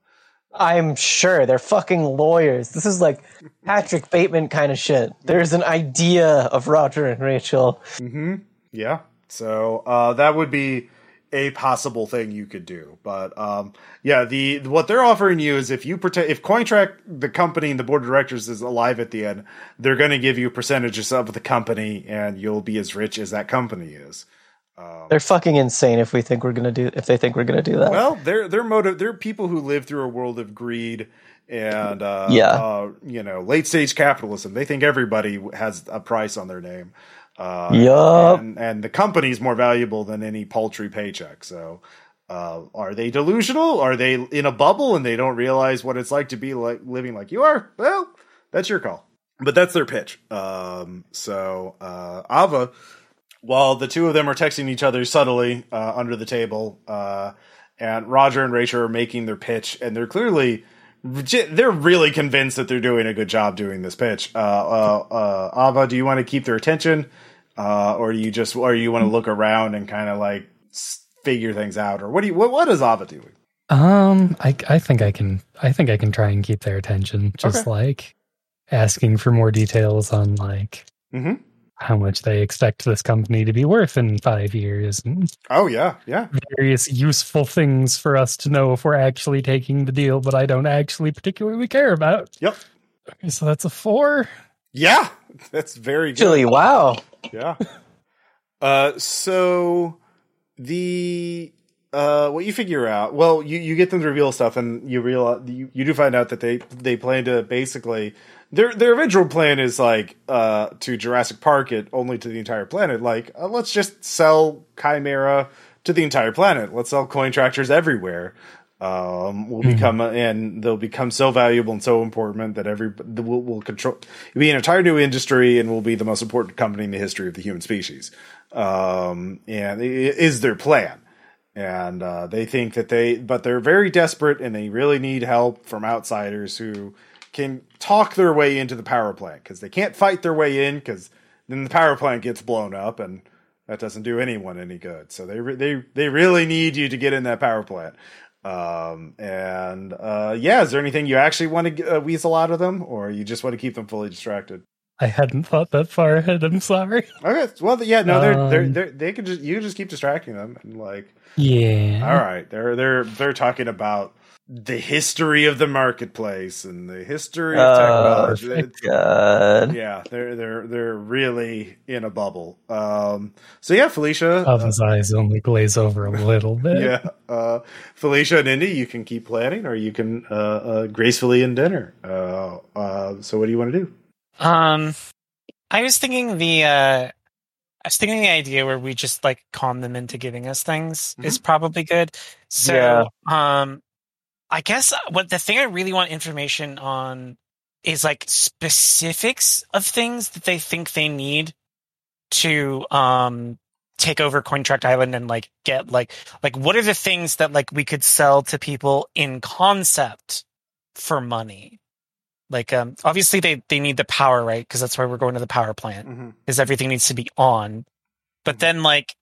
I'm sure they're fucking lawyers. This is like Patrick Bateman kind of shit. There's an idea of Roger and Rachel. Mm-hmm. Yeah. So uh that would be a possible thing you could do, but um, yeah, the what they're offering you is if you pretend if Cointrack, the company, and the board of directors is alive at the end, they're going to give you percentages of the company, and you'll be as rich as that company is. Um, they're fucking insane if we think we're going to do if they think we're going to do that. Well, they're they're motive. They're people who live through a world of greed and uh, yeah, uh, you know, late stage capitalism. They think everybody has a price on their name. Uh, yep. and, and the company's more valuable than any paltry paycheck. So, uh, are they delusional? Are they in a bubble and they don't realize what it's like to be like living like you are? Well, that's your call, but that's their pitch. Um, so, uh, Ava, while the two of them are texting each other subtly, uh, under the table, uh, and Roger and Rachel are making their pitch, and they're clearly, they're really convinced that they're doing a good job doing this pitch. Uh, uh, uh, Ava, do you want to keep their attention? Uh, or do you just, or you want to look around and kind of like figure things out? Or what do you, what, what is Ava doing? Um, I, I think I can, I think I can try and keep their attention. Just okay. Like asking for more details on like mm-hmm. how much they expect this company to be worth in five years. And oh yeah. Yeah. Various useful things for us to know if we're actually taking the deal, but I don't actually particularly care about. Yep. Okay. So that's a four. Yeah. That's very good. Actually, wow. Yeah. Uh, so the uh, what you figure out? Well, you, you get them to reveal stuff, and you realize you, you do find out that they they plan to basically their their original plan is like uh, to Jurassic Park it only to the entire planet. Like uh, let's just sell Chimera to the entire planet. Let's sell coin tractors everywhere. Um, will mm-hmm. become and they'll become so valuable and so important that every will will control be an entire new industry and will be the most important company in the history of the human species. Um, and it is their plan, and uh, they think that they, but they're very desperate and they really need help from outsiders who can talk their way into the power plant because they can't fight their way in because then the power plant gets blown up and that doesn't do anyone any good. So they re- they they really need you to get in that power plant. Um, and, uh, yeah, is there anything you actually want to uh, weasel out of them, or you just want to keep them fully distracted? I hadn't thought that far ahead. I'm sorry. Okay. Well, yeah, no, they're, um, they're, they're, they could just, you just keep distracting them and like, yeah, all right. They're, they're, they're talking about the history of the marketplace and the history of technology. Oh, thank God. Yeah. They're, they're, they're really in a bubble. Um, so yeah, Felicia. Ava's uh, eyes only glaze over a little bit. Yeah. Uh, Felicia and Indy, you can keep planning or you can, uh, uh gracefully end dinner. Uh, uh, so what do you want to do? Um, I was thinking the, uh, I was thinking the idea where we just like calm them into giving us things mm-hmm. is probably good. So yeah. um, I guess what the thing I really want information on is like specifics of things that they think they need to um, take over Cointract Island and like get like like what are the things that like we could sell to people in concept for money. Like, um, obviously they, they need the power, right? Because that's why we're going to the power plant, because mm-hmm. everything needs to be on. But mm-hmm. then, like,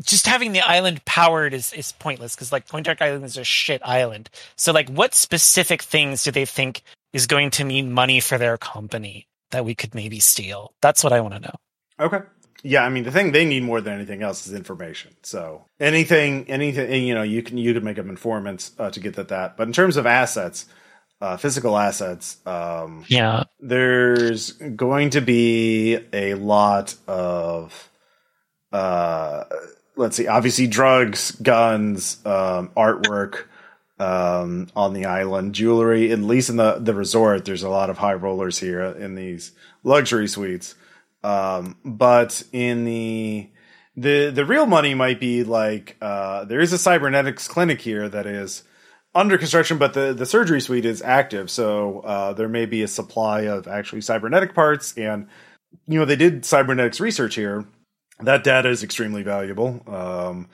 just having the island powered is, is pointless, because, like, Cointract Island is a shit island. So, like, what specific things do they think is going to mean money for their company that we could maybe steal? That's what I want to know. Okay. Yeah, I mean, the thing they need more than anything else is information. So anything, anything, you know, you can you can make them informants uh, to get that, that. But in terms of assets... Uh, physical assets. Um, yeah. There's going to be a lot of, uh, let's see, obviously drugs, guns, um, artwork um, on the island, jewelry, at least in the, the resort. There's a lot of high rollers here in these luxury suites. Um, but in the, the, the real money might be like, uh, there is a cybernetics clinic here that is under construction, but the, the surgery suite is active, so uh, there may be a supply of actually cybernetic parts, and, you know, they did cybernetics research here. That data is extremely valuable. Um,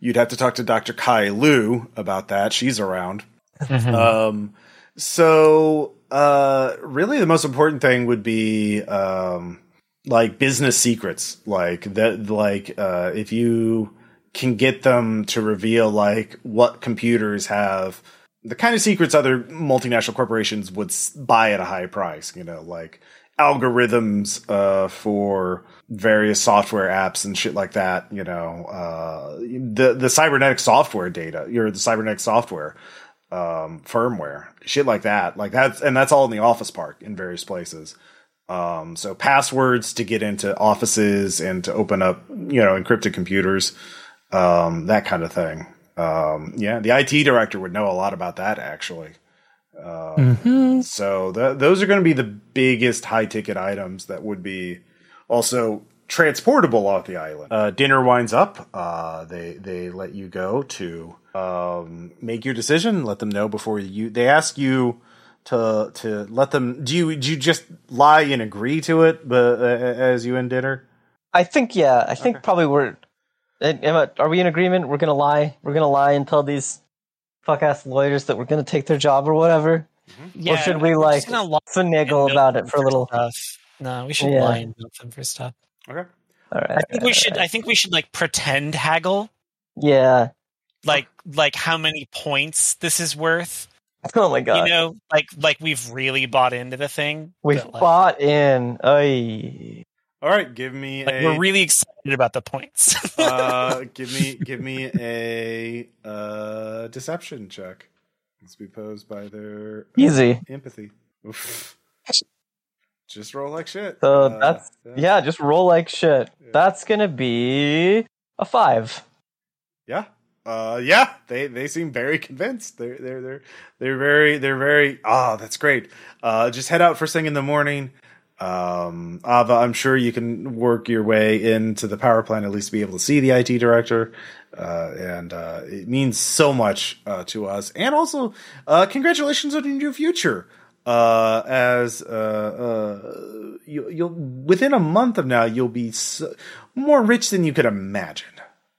you'd have to talk to Doctor Kai Liu about that. She's around. Mm-hmm. Um, so, uh, really the most important thing would be, um, like, business secrets. Like, that, like uh, if you... can get them to reveal like what computers have, the kind of secrets other multinational corporations would buy at a high price, you know, like algorithms uh, for various software apps and shit like that. You know, uh, the, the cybernetic software data, or the cybernetic software um, firmware, shit like that. Like that's, and that's all in the office park in various places. Um, so passwords to get into offices and to open up, you know, encrypted computers. Um, that kind of thing. Um, yeah, the I T director would know a lot about that, actually. Uh, mm-hmm. So th- those are going to be the biggest high-ticket items that would be also transportable off the island. Uh, dinner winds up. Uh, they they let you go to um, make your decision. Let them know before you. They ask you to to let them. Do you do you just lie and agree to it? But uh, as you end dinner, I think yeah. I think okay. probably we're. Emma, are we in agreement? We're gonna lie. We're gonna lie and tell these fuck ass lawyers that we're gonna take their job or whatever. Mm-hmm. Yeah, or should we like finagle about it for a little? Stuff. No, we should yeah. lie and milk them for stuff. Okay. All right. I think we should. Right. I think we should like pretend haggle. Yeah. Like like how many points this is worth. Oh my god! You know, like like we've really bought into the thing. We've like, bought in. Oy. All right, give me like a... We're really excited about the points. uh, give me give me a uh, deception check. Let's be posed by their... Easy. Uh, empathy. Oof. Just roll like shit. So uh, that's... Yeah, yeah, just roll like shit. Yeah. That's gonna be a five. Yeah. Uh, yeah, they, they seem very convinced. They're they're they're they're very they're very ah, oh, that's great. Uh, just head out first thing in the morning. Um, Ava, I'm sure you can work your way into the power plant, at least to be able to see the I T director. Uh, and, uh, it means so much, uh, to us. And also, uh, congratulations on your new future. Uh, as, uh, uh, you, you'll, within a month of now, you'll be so, more rich than you could imagine.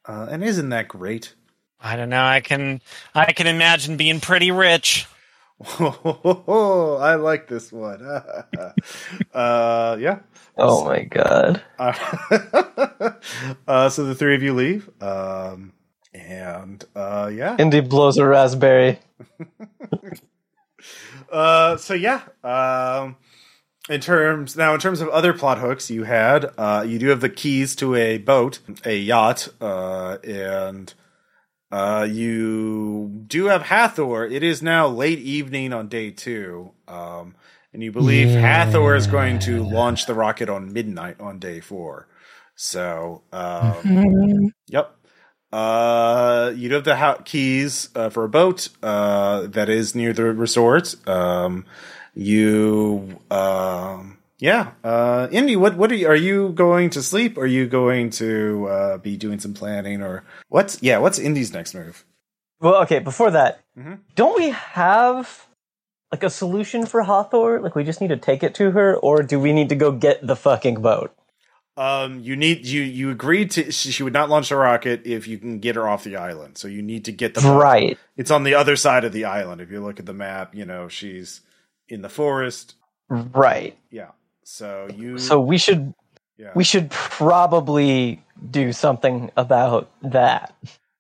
Uh, and isn't that great? I don't know. I can, I can imagine being pretty rich. Oh, I like this one. uh, yeah. Oh my god. uh, so the three of you leave, um, and uh, yeah. Indy blows a raspberry. uh, so yeah. Um, in terms now, in terms of other plot hooks, you had uh, you do have the keys to a boat, a yacht, uh, and. Uh, you do have Hathor. It is now late evening on day two. Um, and you believe yeah. Hathor is going to launch the rocket on midnight on day four. So, um, mm-hmm. yep. Uh, you do have the ha- keys uh, for a boat, uh, that is near the resort. Um, you, um, Yeah. Uh, Indy, what, what are you, are you going to sleep? Or are you going to uh, be doing some planning or what's, yeah, what's Indy's next move? Well, okay, before that, mm-hmm. don't we have like a solution for Hathor? Like we just need to take it to her, or do we need to go get the fucking boat? Um, you need, you, you agreed to, she, she would not launch a rocket if you can get her off the island. So you need to get the, right. Boat. It's on the other side of the island. If you look at the map, you know, she's in the forest. Right. Yeah. So you. So we should. Yeah. We should probably do something about that.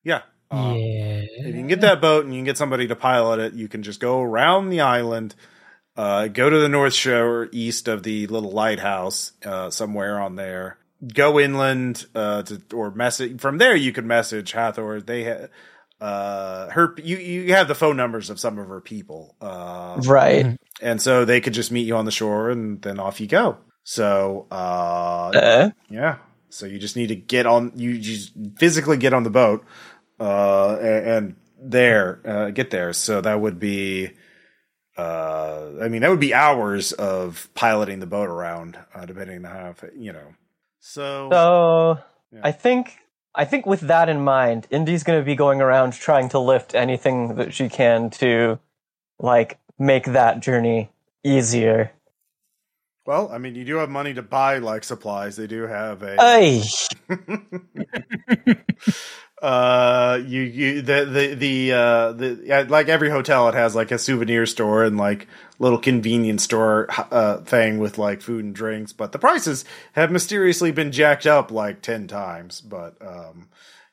Yeah. Um, yeah. If you can get that boat and you can get somebody to pilot it, you can just go around the island, uh, go to the North Shore east of the little lighthouse, uh, somewhere on there. Go inland, uh, to, or message from there. You could message Hathor. They have uh, her. You you have the phone numbers of some of her people, uh, right? And so they could just meet you on the shore and then off you go. So, uh, uh-huh. yeah. So you just need to get on, you, you just physically get on the boat, uh, and, and there, uh, get there. So that would be, uh, I mean, that would be hours of piloting the boat around, uh, depending on how, you know, so. So yeah. I think, I think with that in mind, Indy's going to be going around trying to lift anything that she can to like, make that journey easier. Well, I mean, you do have money to buy like supplies. They do have a. Hey. uh, you you the the the uh the like every hotel, it has like a souvenir store and like little convenience store uh thing with like food and drinks. But the prices have mysteriously been jacked up like ten times. But um,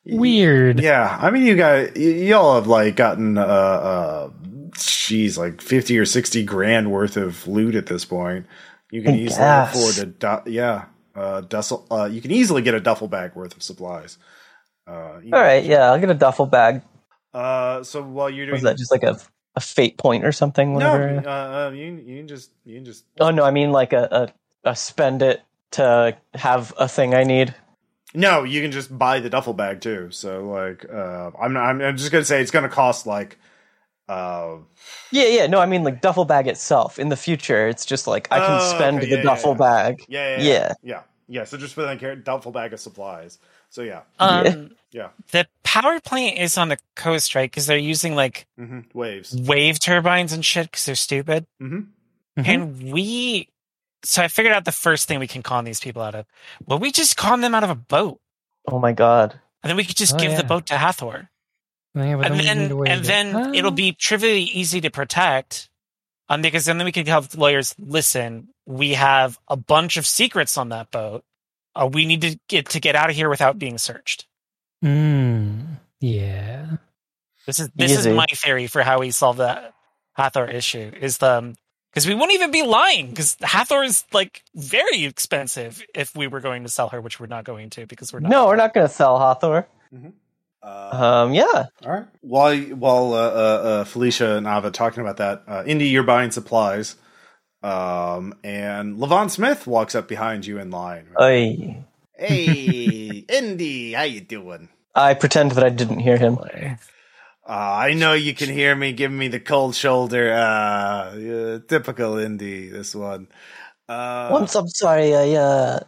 weird. Yeah, I mean, you got y- y'all have like gotten uh. uh Jeez, like fifty or sixty grand worth of loot at this point. You can I easily guess. afford a du- yeah, uh, dussel, uh, you can easily get a duffel bag worth of supplies. Uh, all know, right, yeah, I'll get a duffel bag. Uh, so while you're doing, was that just like a a fate point or something? Whatever? No, uh, you you can just you can just. Oh no, I mean like a, a a spend it to have a thing I need. No, you can just buy the duffel bag too. So like, uh, I'm not, I'm, I'm just gonna say it's gonna cost like. Uh, yeah, yeah, no, I mean like duffel bag itself. In the future, it's just like I can oh, spend okay, yeah, the yeah, duffel yeah. bag. Yeah yeah yeah, yeah, yeah, yeah. So just for that duffel bag of supplies. So yeah, um, yeah. The power plant is on the coast, right? Because they're using like mm-hmm. waves, wave turbines and shit. Because they're stupid. Mm-hmm. And we, so I figured out the first thing we can con these people out of. Well, we just con them out of a boat. Oh my god! And then we could just oh, give yeah. the boat to Hathor. Yeah, and then, and then oh. it'll be trivially easy to protect, um, because then we can tell the lawyers, listen, we have a bunch of secrets on that boat. Uh, we need to get to get out of here without being searched. Mm, yeah, this is this easy. Is my theory for how we solve that Hathor issue. Is the because um, we won't even be lying because Hathor is like very expensive if we were going to sell her, which we're not going to because we're not. No, we're not going to sell Hathor. Mm-hmm. Uh, um. Yeah. All right. While while uh, uh, Felicia and Ava talking about that, uh, Indy, you're buying supplies, um, and Levant Smith walks up behind you in line. Hey, hey, Indy, how you doing? I pretend that I didn't hear him. Uh, I know you can hear me. Giving me the cold shoulder. Uh, yeah, typical Indy. This one. Uh, Once I'm sorry. I uh,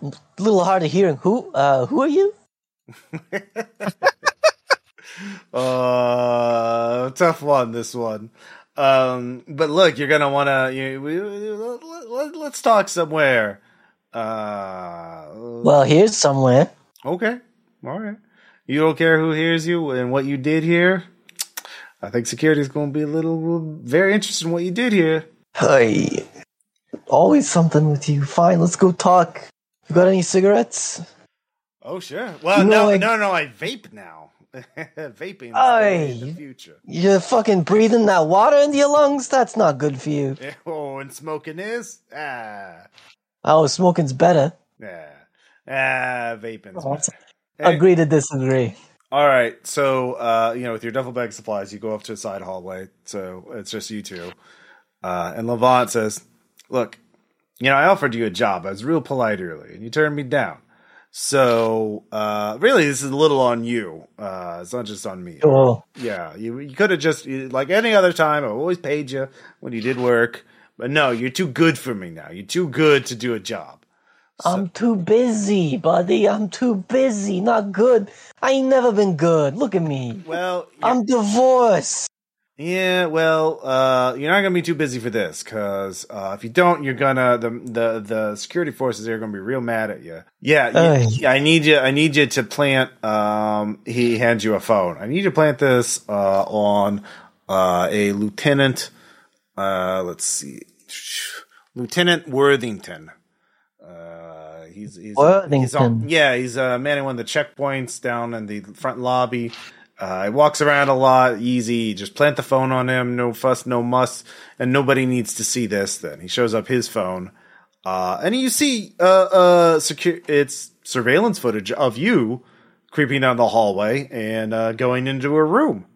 a little hard of hearing. Who? Uh, who are you? uh tough one this one um but look, you're gonna wanna you, we, let, let's talk somewhere. Uh well, here's somewhere. Okay, all right, you don't care who hears you and what you did here. I think security's gonna be a little very interested in what you did here. Hey, always something with you. Fine, let's go talk. You got any cigarettes? Oh, sure. Well, you know, no, like, no, no, I vape now. Vaping I, in the future. You're fucking breathing that water into your lungs? That's not good for you. Oh, and smoking is? Ah. Oh, smoking's better. Yeah. Ah, vaping's oh, better. Hey. Agree to disagree. All right. So, uh, you know, with your duffel bag supplies, you go up to a side hallway. So it's just you two. Uh, and Levant says, look, you know, I offered you a job. I was real polite early, and you turned me down. So, uh, really, this is a little on you. Uh, it's not just on me. Oh. Yeah, you, you could have just, you, like any other time, I've always paid you when you did work. But no, you're too good for me now. You're too good to do a job. So. I'm too busy, buddy. I'm too busy. Not good. I ain't never been good. Look at me. Well, yeah. I'm divorced. Yeah, well, uh, you're not going to be too busy for this, because uh, if you don't, you're going to, the, the the security forces are going to be real mad at you. Yeah, you, I need you I need you to plant, um, he hands you a phone. I need you to plant this uh, on uh, a lieutenant, uh, let's see, Lieutenant Worthington. Uh, he's, he's, Worthington. He's on, yeah, he's a man in one of the checkpoints down in the front lobby. Uh, he walks around a lot, easy. Just plant the phone on him, no fuss, no muss, and nobody needs to see this. Then he shows up his phone, uh, and you see uh, uh, secu- it's surveillance footage of you creeping down the hallway and uh, going into a room,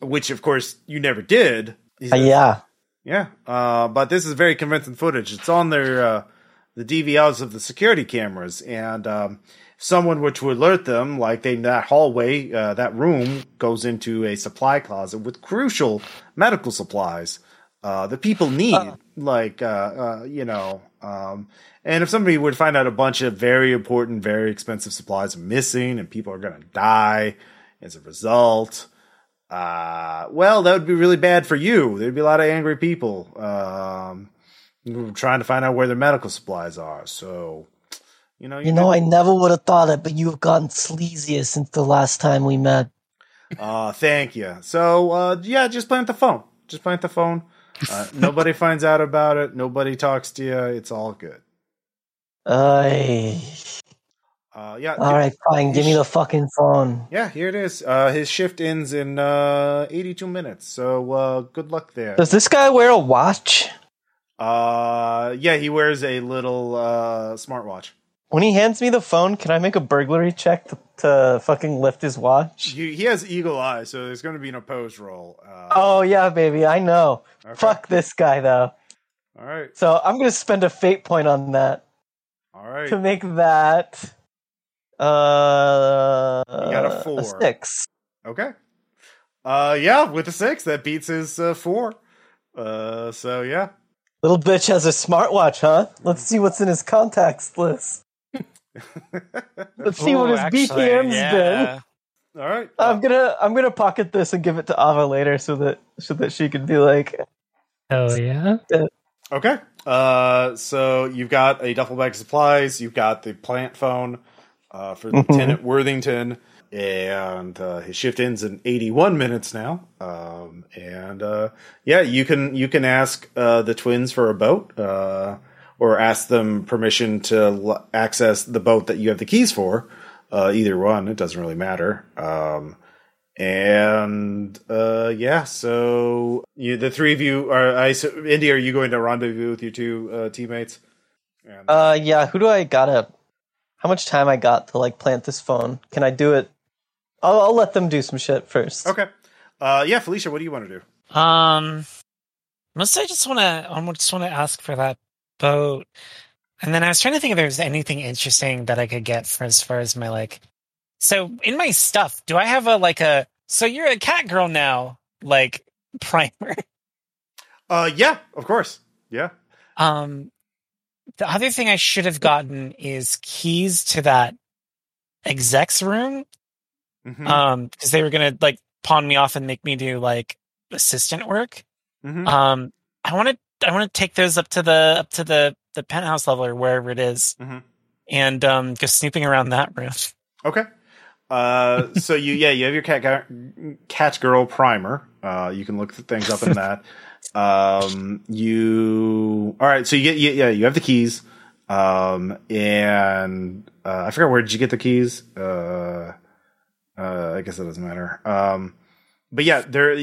which of course you never did. Uh, yeah, yeah. Uh, but this is very convincing footage. It's on their uh, the D V Rs of the security cameras, and. Um, Someone were to alert them, like they that hallway, uh, that room goes into a supply closet with crucial medical supplies uh, that people need, uh, like, uh, uh, you know. Um, and if somebody were to find out a bunch of very important, very expensive supplies are missing and people are going to die as a result, uh, well, that would be really bad for you. There'd be a lot of angry people um, trying to find out where their medical supplies are. So... You know, you, you know, I never would have thought it, but you've gotten sleazier since the last time we met. Uh, thank you. So, uh, yeah, just plant the phone. Just plant the phone. Uh, nobody finds out about it. Nobody talks to you. It's all good. Uh, uh yeah. All right, fine. Give me the fucking phone. Yeah, here it is. Uh, his shift ends in uh, eighty-two minutes. So, uh, good luck there. Does this guy wear a watch? Uh, yeah, he wears a little uh, smartwatch. When he hands me the phone, can I make a burglary check to, to fucking lift his watch? You, he has eagle eyes, so there's going to be an opposed roll. Uh, oh, yeah, baby. I know. Okay. Fuck this guy, though. All right. So I'm going to spend a fate point on that. All right. To make that uh, you got a, four. A six. Okay. Uh, yeah, with a six, that beats his uh, four. Uh, so, yeah. Little bitch has a smartwatch, huh? Let's see what's in his contacts list. Let's see Ooh, what his actually, B P M's yeah. been. All right, I'm gonna I'm gonna pocket this and give it to Ava later, so that so that she can be like, hell yeah. Okay. Uh, so you've got a duffel bag of supplies. You've got the plant phone uh, for Lieutenant Worthington, and uh, his shift ends in eighty-one minutes now. Um, and uh, yeah, you can you can ask uh, the twins for a boat. Uh, Or ask them permission to l- access the boat that you have the keys for. Uh, either one, it doesn't really matter. Um, and uh, yeah, so you, the three of you are. I, so, Indy, are you going to rendezvous with your two uh, teammates? And, uh, yeah. Who do I gotta? How much time I got to like plant this phone? Can I do it? I'll, I'll let them do some shit first. Okay. Uh, yeah, Felicia, what do you want to do? Um, must I just want to? I just want to ask for that. Boat, and then I was trying to think if there's anything interesting that I could get for as far as my like. So in my stuff, do I have a like a? So you're a cat girl now, like primer. Uh, yeah, of course, yeah. Um, the other thing I should have gotten is keys to that exec's room, mm-hmm. um, because they were gonna like pawn me off and make me do like assistant work. Mm-hmm. Um, I wanted. I want to take those up to the up to the, the penthouse level or wherever it is, mm-hmm. and um, go snooping around that room. Okay. Uh, so you yeah you have your cat cat girl primer. Uh, you can look things up in that. um, you all right? So you get you, yeah you have the keys. Um, and uh, I forgot where did you get the keys? Uh, uh, I guess that doesn't matter. Um. But yeah, there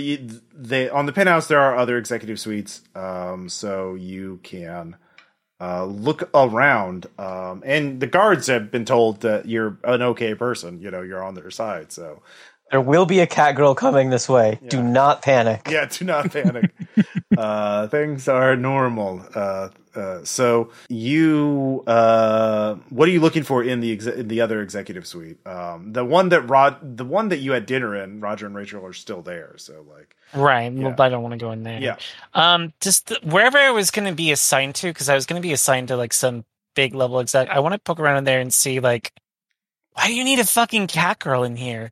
they on the penthouse there are other executive suites, um, so you can uh, look around. Um, and the guards have been told that you're an okay person. You know, you're on their side, so There will be a cat girl coming this way. Yeah. Do not panic. Yeah, do not panic. uh, things are normal. Uh, uh, so you, uh, what are you looking for in the exe- in the other executive suite? Um, the one that Rod, the one that you had dinner in, Roger and Rachel are still there. So like, right. Yeah. Well, I don't want to go in there. Yeah. Um, just the, wherever I was going to be assigned to, because I was going to be assigned to like some big level exec. I want to poke around in there and see like, why do you need a fucking cat girl in here?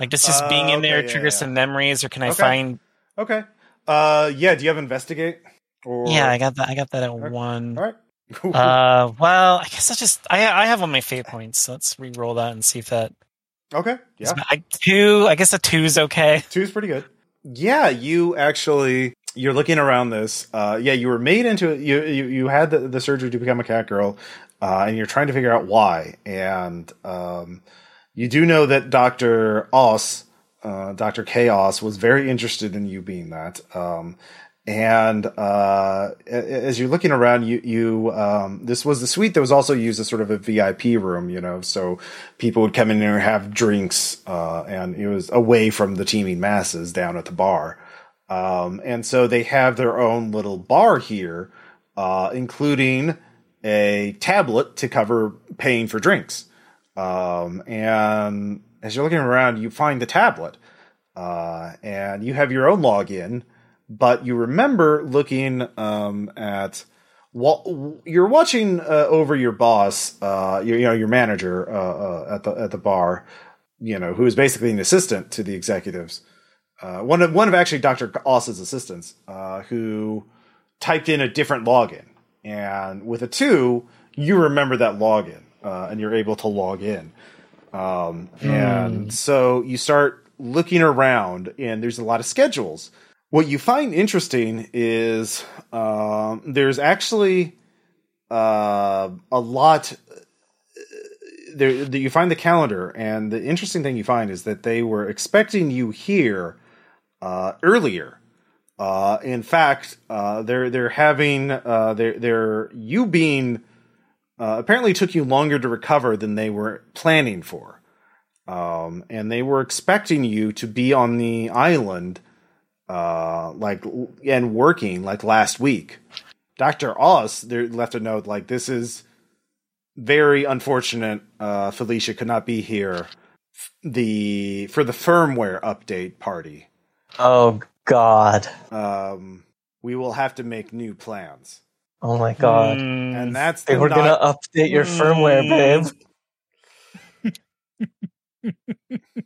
Like, does just uh, being in okay, there trigger yeah, yeah. some memories, or can I okay. find? Okay. Uh, yeah. Do you have investigate? Or... Yeah, I got that. I got that at okay. one. All right. uh, well, I guess I just I I have on my fate points. So let's re-roll that and see if that. Okay. Yeah. I, two. I guess a two's okay. Two's pretty good. Yeah. You actually you're looking around this. Uh, yeah. You were made into you. You, you had the, the surgery to become a cat girl, uh, and you're trying to figure out why. And um. You do know that Doctor Oss, uh, Doctor Kai Oss, was very interested in you being that. Um, and uh, as you're looking around, you you um, this was the suite that was also used as sort of a V I P room, you know, so people would come in and have drinks, uh, and it was away from the teeming masses down at the bar. Um, and so they have their own little bar here, uh, including a tablet to cover paying for drinks. Um, and as you're looking around, you find the tablet, uh, and you have your own login, but you remember looking, um, at wa- you're watching, uh, over your boss, uh, your, you know, your manager, uh, uh, at the, at the bar, you know, who is basically an assistant to the executives. Uh, one of, one of actually Doctor Oss's assistants, uh, who typed in a different login, and with a two, you remember that login. Uh, and you're able to log in. Um, and mm. so you start looking around, and there's a lot of schedules. What you find interesting is um, there's actually uh, a lot there, there. You find the calendar, and the interesting thing you find is that they were expecting you here uh, earlier. Uh, in fact, uh, they're they're having uh, they're they're you being. Uh, apparently took you longer to recover than they were planning for. Um, and they were expecting you to be on the island, uh, like, and working like last week. Doctor Oss there left a note like, this is very unfortunate. Uh, Felicia could not be here the, for the firmware update party. Oh God. Um, we will have to make new plans. Oh my God! Mm. And that's the hey, we're not- gonna update your firmware, babe.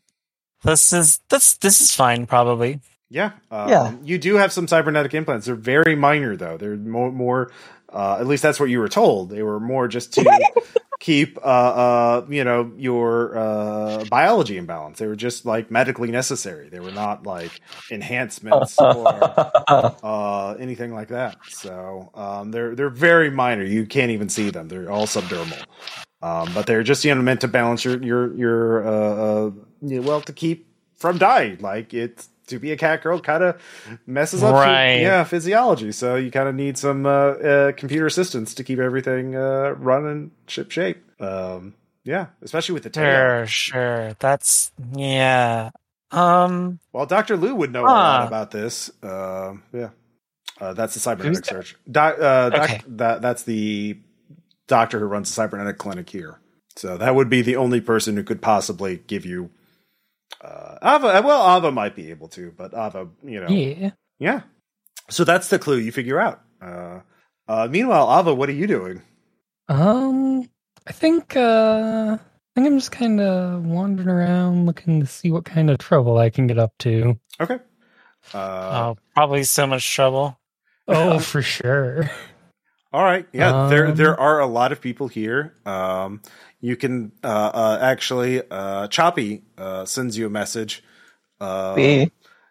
this is that's this is fine, probably. Yeah, um, yeah. You do have some cybernetic implants. They're very minor, though. They're more, more uh, at least that's what you were told. They were more just to keep, uh, uh, you know, your uh, biology in balance. They were just like medically necessary. They were not like enhancements or uh, anything like that. So um, they're they're very minor. You can't even see them. They're all subdermal, um, but they're just you know meant to balance your your your uh, uh, you know, well to keep from dying. Like it's. To be a cat girl kind of messes up right. your, yeah, physiology. So you kind of need some uh, uh, computer assistance to keep everything uh, running ship shape. Um, yeah, especially with the tail. Sure, sure. That's, yeah. Um, well, Doctor Liu would know huh. a lot about this. Uh, yeah. Uh, that's the cybernetic that? search. Doc, uh, doc, okay. that, that's the doctor who runs the cybernetic clinic here. So that would be the only person who could possibly give you Uh, Ava, well, Ava might be able to, but Ava, you know, yeah, yeah. So that's the clue you figure out. Uh, uh, meanwhile, Ava, what are you doing? Um, I think, uh, I think I'm just kind of wandering around looking to see what kind of trouble I can get up to. Okay. Uh, uh probably so much trouble. Oh, for sure. All right. Yeah. Um, there, there are a lot of people here. Um, You can uh, uh, actually, uh, Choppy uh, sends you a message. Uh, Me.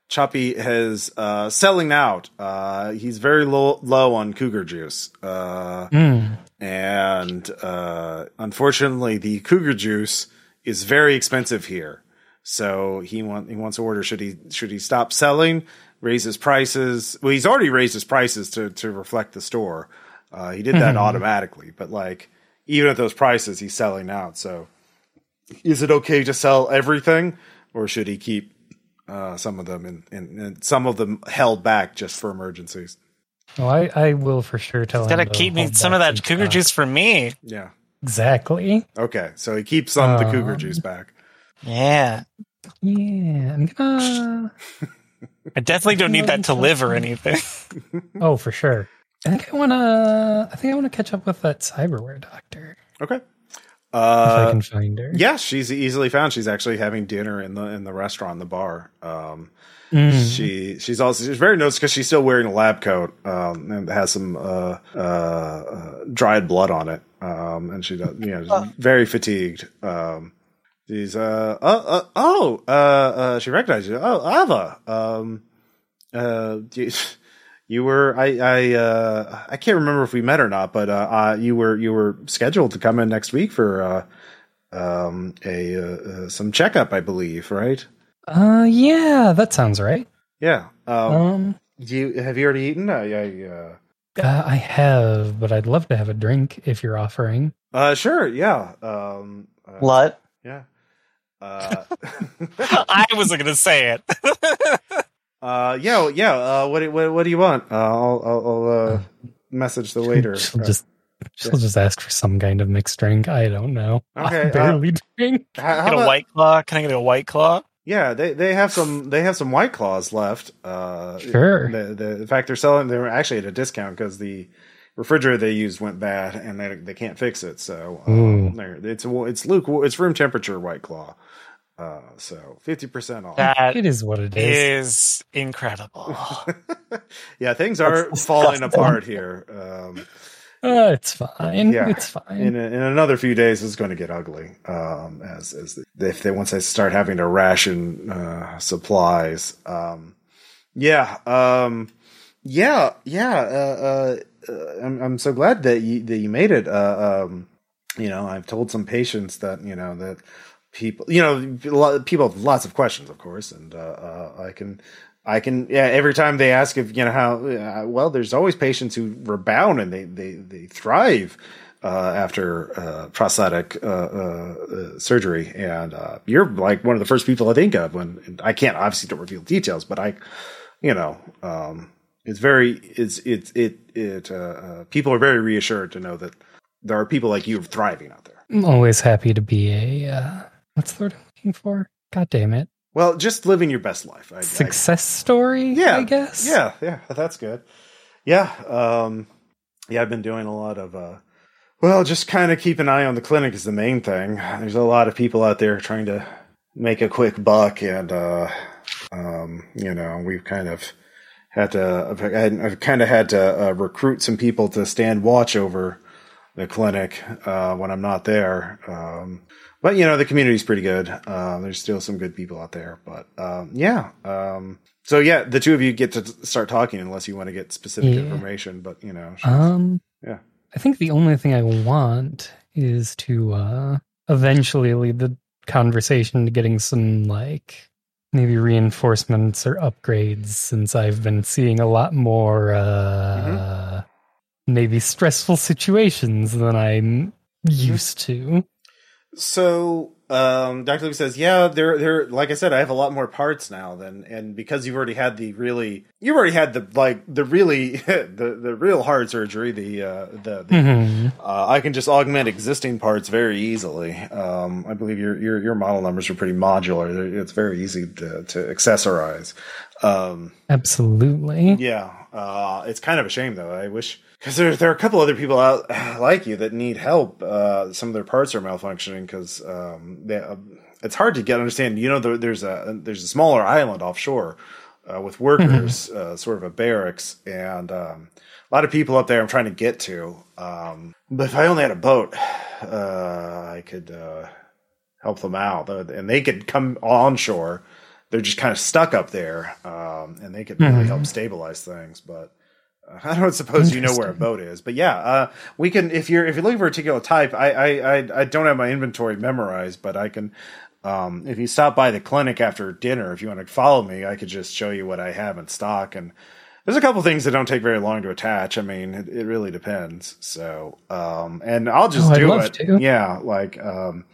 Choppy has uh, selling out. Uh, he's very low, low on cougar juice. Uh, mm. And uh, unfortunately, the cougar juice is very expensive here. So he, want, he wants to order. Should he should he stop selling, raise his prices? Well, he's already raised his prices to, to reflect the store. Uh, he did that mm-hmm. automatically. But like. Even at those prices, he's selling out. So is it okay to sell everything or should he keep uh, some of them and, and, and some of them held back just for emergencies? Oh, I, I will for sure tell He's him. He's got to keep me some of that cougar back. Juice for me. Yeah. Exactly. Okay, so he keeps some of the um, cougar juice back. Yeah. Yeah. I'm gonna... I definitely don't need that to live or anything. Oh, for sure. I think I want to I think I want to catch up with that cyberware doctor. Okay. Uh, if I can find her. Yeah, she's easily found. She's actually having dinner in the in the restaurant, the bar. Um, mm. She she's also she's very noticed because she's still wearing a lab coat um, and has some uh, uh, dried blood on it, um, and she does, you know, oh. very fatigued. Um, she's uh oh uh, oh uh, uh, she recognizes you. Oh, Ava, um, uh, you, you were I I uh, I can't remember if we met or not, but uh, uh, you were you were scheduled to come in next week for uh, um, a uh, uh, some checkup, I believe, right? Uh, yeah, that sounds right. Yeah. Um, um do you have you already eaten? I, I, uh, uh, I have, but I'd love to have a drink if you're offering. Uh, sure. Yeah. Um, uh, What? Yeah. Uh, I was going to say it. uh, yeah, yeah. Uh, what, what, what do you want? Uh, I'll, I'll, I'll uh, message the waiter. She'll just, she'll yeah. just ask for some kind of mixed drink. I don't know. Okay. I barely uh, drink. How, how Can I get a White Claw? Can I get a White Claw? Yeah, they, they have some they have some White Claws left. Uh, sure. The, the, in fact, they're selling. They were actually at a discount because the refrigerator they used went bad, and they they can't fix it. So um, it's it's lukewarm. It's room temperature White Claw. Uh, so fifty percent off. That it is what it is. Is incredible. Yeah, things are That's falling disgusting. apart here. Um, Uh, it's fine. Yeah. It's fine. In, a, in another few days, it's going to get ugly. Um, as as they, if they once they start having to ration uh, supplies. Um, yeah. Um, yeah. Yeah. Uh, uh, uh, I'm I'm so glad that you that you made it. Uh, um, you know, I've told some patients that you know that people you know people have lots of questions, of course, and uh, uh, I can. I can, yeah, every time they ask if, you know, how, uh, well, there's always patients who rebound and they, they, they thrive, uh, after, uh, prosthetic, uh, uh, surgery. And, uh, you're like one of the first people I think of when I can't obviously don't reveal details, but I, you know, um, it's very, it's, it's, it, it, uh, uh people are very reassured to know that there are people like you thriving out there. I'm always happy to be a, uh, what's the word I'm looking for? God damn it. Well, just living your best life. I, Success I, story, yeah, I guess. Yeah, yeah, that's good. Yeah, um, yeah, I've been doing a lot of, uh, well, just kind of keep an eye on the clinic is the main thing. There's a lot of people out there trying to make a quick buck, and, uh, um, you know, we've kind of had to, I've, I've kind of had to uh, recruit some people to stand watch over the clinic uh, when I'm not there. Um But, you know, the community's pretty good. Uh, there's still some good people out there. But, um, yeah. Um, so, yeah, the two of you get to t- start talking unless you want to get specific yeah. information. But, you know. Um, yeah. I think the only thing I want is to uh, eventually lead the conversation to getting some, like, maybe reinforcements or upgrades since I've been seeing a lot more uh, mm-hmm. maybe stressful situations than I'm used to. So, um, Doctor Luke says, yeah, they're, they're, like I said, I have a lot more parts now than, and because you've already had the really, you've already had the, like, the really, the, the real hard surgery, the, uh, the, the mm-hmm. uh, I can just augment existing parts very easily. Um, I believe your, your, your model numbers are pretty modular. It's very easy to, to accessorize. Um, absolutely. Yeah. Uh, it's kind of a shame though. I wish, cause there, there are a couple other people out like you that need help. Uh, some of their parts are malfunctioning cause, um, they, uh, it's hard to get understand, you know, there, there's a, there's a smaller island offshore, uh, with workers, mm-hmm. uh, sort of a barracks and, um, a lot of people up there I'm trying to get to. Um, but if I only had a boat, uh, I could, uh, help them out and they could come onshore. They're just kind of stuck up there, um, and they could really mm-hmm. help stabilize things. But uh, I don't suppose you know where a boat is. But yeah, uh, we can. If you're if you're looking for a particular type, I I I, I don't have my inventory memorized, but I can. Um, if you stop by the clinic after dinner, if you want to follow me, I could just show you what I have in stock. And there's a couple things that don't take very long to attach. I mean, it, it really depends. So, um, and I'll just oh, do I'd love it. To. Yeah, like, um,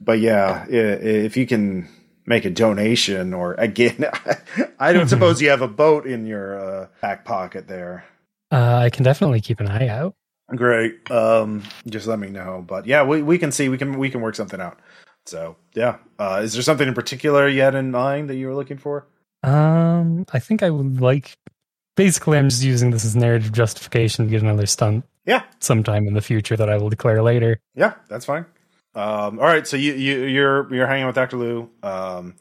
but yeah, if you can. make a donation or, again, I don't mm-hmm. suppose you have a boat in your uh, back pocket there. Uh, I can definitely keep an eye out. Great. Um, just let me know. But yeah, we, we can see, we can, we can work something out. So yeah. Uh, is there something in particular you had in mind that you were looking for? Um, I think I would like, basically I'm just using this as narrative justification to get another stunt. Yeah. Sometime in the future that I will declare later. Yeah, that's fine. Um, all right. So you, you, you're, you're hanging with Doctor Liu, um,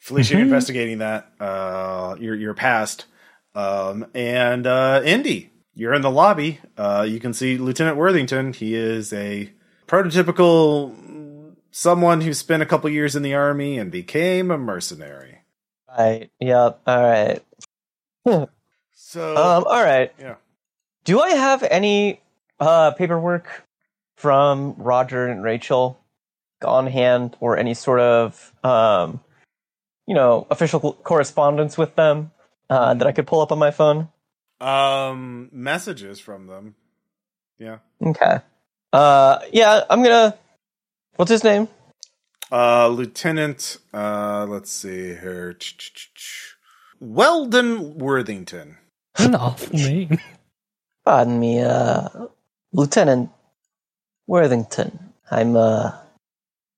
Felicia, mm-hmm. investigating that, uh, your, your past, um, and, uh, Indy. You're in the lobby. Uh, you can see Lieutenant Worthington. He is a prototypical someone who spent a couple years in the army and became a mercenary. Right. Yep. All right. Yeah. So. Um. All right. Yeah. Do I have any uh, paperwork from Roger and Rachel on hand, or any sort of um, you know, official correspondence with them uh, that I could pull up on my phone? Um, messages from them. Yeah. Okay. Uh, yeah, I'm gonna, what's his name? Uh, Lieutenant, uh, let's see here. Weldon Worthington. An awful name. Pardon me, uh, Lieutenant Worthington. I'm, uh,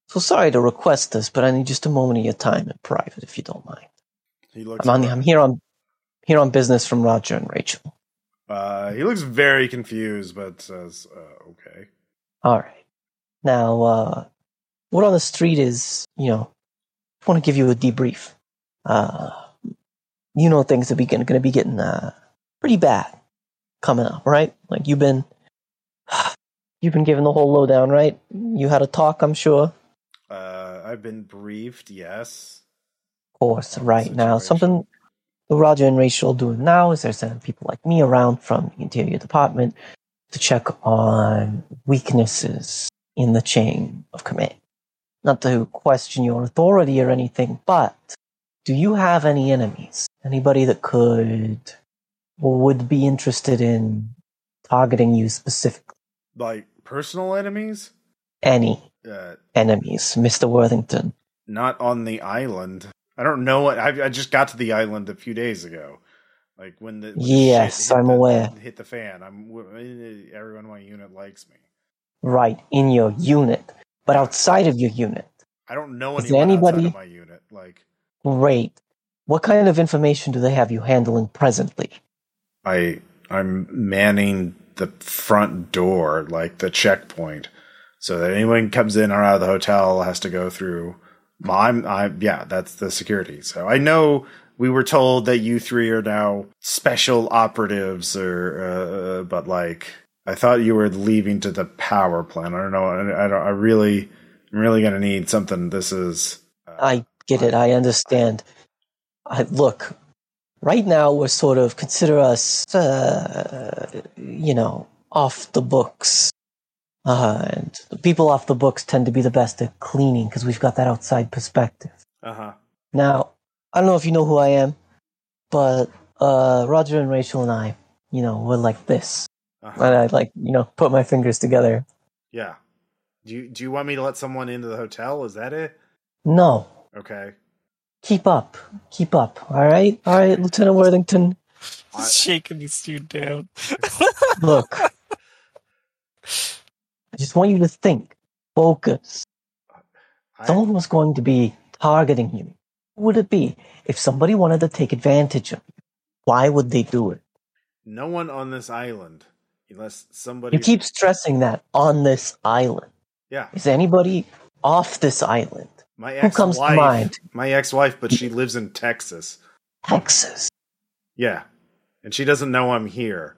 so sorry to request this, but I need just a moment of your time in private, if you don't mind. He looks I'm, on, I'm here on... Here on business from Roger and Rachel. Uh, he looks very confused, but says, uh, okay. All right. Now, uh, what on the street is, you know, I want to give you a debrief. Uh, you know things are going to be getting uh, pretty bad coming up, right? Like, you've been, you've been given the whole lowdown, right? You had a talk, I'm sure. Uh, I've been briefed, yes. Of course, right situation. Now. Something... Roger and Rachel doing now is they're sending people like me around from the Interior Department to check on weaknesses in the chain of command. Not to question your authority or anything, but do you have any enemies? Anybody that could or would be interested in targeting you specifically? Like personal enemies? Any uh, enemies, Mister Worthington. Not on the island. I don't know. I I just got to the island a few days ago. Like when the when yes, I'm the, aware. Hit the fan. I'm everyone in my unit likes me. Right in your unit, but outside of your unit, I don't know anyone anybody outside of my unit. Like great. What kind of information do they have you handling presently? I I'm manning the front door, like the checkpoint, so that anyone comes in or out of the hotel has to go through. I'm, I, yeah, that's the security. So I know we were told that you three are now special operatives, or uh, but like I thought you were leaving to the power plant. I don't know. I, I don't. I really, I'm really gonna need something. This is. Uh, I get it. I understand. I look. Right now, we're sort of consider us, uh, you know, off the books. Uh, and the people off the books tend to be the best at cleaning because we've got that outside perspective. Uh-huh. Now, I don't know if you know who I am, but uh, Roger and Rachel and I, you know, we're like this. Uh-huh. And I, like, you know, put my fingers together. Yeah. Do you, do you want me to let someone into the hotel? Is that it? No. Okay. Keep up. Keep up. All right? All right, Lieutenant Worthington. I- shaking this dude down. Look. I just want you to think. Focus. I... Someone was going to be targeting you. Who would it be? If somebody wanted to take advantage of you, why would they do it? No one on this island. Unless somebody... You keep stressing that. On this island. Yeah. Is anybody off this island? My ex-wife. Who comes to mind? My ex-wife, but she lives in Texas. Texas? Yeah. And she doesn't know I'm here.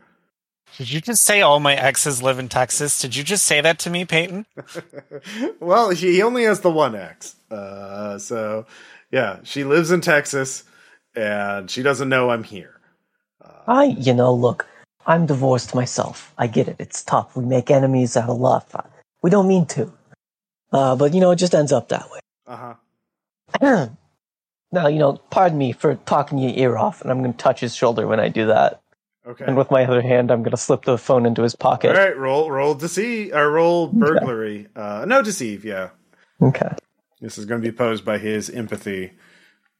Did you just say all my exes live in Texas? Did you just say that to me, Peyton? Well, he only has the one ex. Uh, so, yeah, she lives in Texas, and she doesn't know I'm here. Uh, I, you know, look, I'm divorced myself. I get it. It's tough. We make enemies out of love. We don't mean to. Uh, but, you know, it just ends up that way. Uh-huh. Now, you know, pardon me for talking your ear off, and I'm going to touch his shoulder when I do that. Okay. And with my other hand, I'm going to slip the phone into his pocket. All right, roll, roll deceive, or roll burglary. Okay. Uh, no, deceive, yeah. Okay. This is going to be posed by his empathy,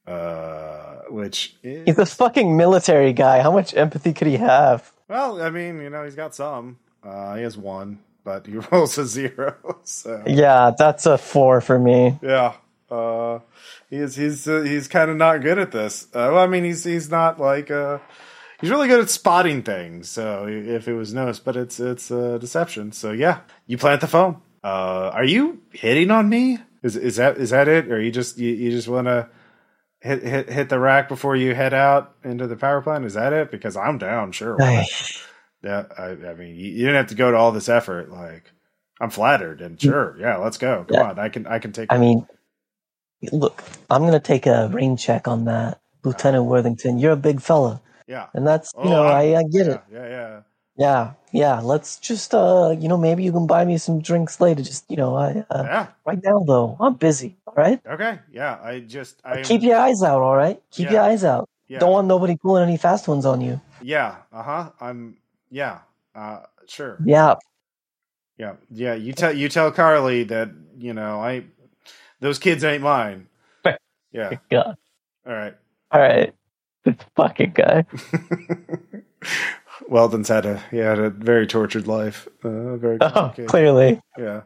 uh, which is... He's a fucking military guy. How much empathy could he have? Well, I mean, you know, he's got some. Uh, he has one, but he rolls a zero. So yeah, that's a four for me. Yeah, uh, he's he's uh, he's kind of not good at this. Uh, well, I mean, he's he's not like uh, he's really good at spotting things. So if it was noticed, but it's it's uh, deception. So yeah, you plant the phone. Uh, are you hitting on me? Is is that is that it? Or you just you, you just want to hit hit hit the rack before you head out into the power plant? Is that it? Because I'm down, sure. Yeah, I, I mean, you didn't have to go to all this effort. Like, I'm flattered, and sure, yeah, let's go. Come yeah. on, I can, I can take. I mean, look, I'm gonna take a rain check on that, Lieutenant Worthington. You're a big fella. Yeah, and that's you oh, know, I, I get yeah, it. Yeah, yeah, yeah, yeah. Let's just, uh, you know, maybe you can buy me some drinks later. Just, you know, I uh, yeah. Right now though, I'm busy. All right. Okay. Yeah, I just I keep your eyes out. All right, keep yeah. your eyes out. Yeah. Don't want nobody pulling any fast ones on you. Yeah. Uh huh. I'm. Yeah, uh, sure. Yeah, yeah, yeah. You tell you tell Carly that you know I those kids ain't mine. Yeah. God. All right. All right. This fucking guy. Weldon's had a he had a very tortured life. Uh, very oh, clearly. Yeah.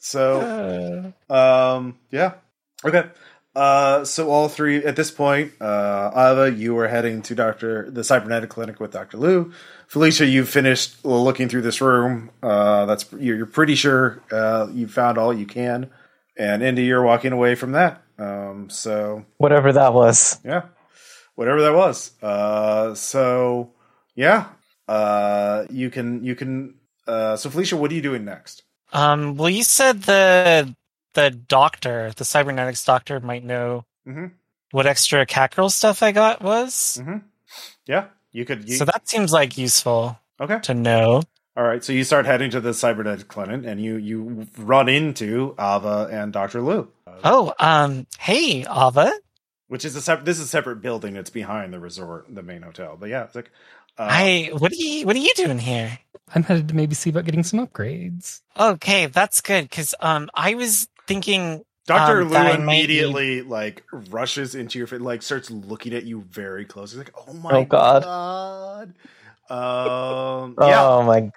So, uh. um, yeah. Okay. Uh, so all three at this point, uh, Ava, you were heading to Doctor the cybernetic clinic with Doctor Liu. Felicia, you finished looking through this room. Uh, that's you're pretty sure uh, you found all you can, and Indy, you're walking away from that. Um, so whatever that was, yeah, whatever that was. Uh, so yeah, uh, you can you can. Uh, so Felicia, what are you doing next? Um, well, you said the. The doctor, the cybernetics doctor, might know mm-hmm. what extra Catgirl stuff I got was. Mm-hmm. Yeah, you could. You... So that seems like useful. Okay. To know. All right, so you start heading to the cybernetic clinic, and you you run into Ava and Doctor Liu. Oh, um, hey, Ava. Which is a sep- this is a separate building that's behind the resort, the main hotel. But yeah, it's like. Uh, I what are you what are you doing here? I'm headed to maybe see about getting some upgrades. Okay, that's good because um, I was. Thinking Doctor um, Liu immediately be... like rushes into your face, like starts looking at you very close. He's like, "Oh my oh god, god. Um, yeah. oh my god!"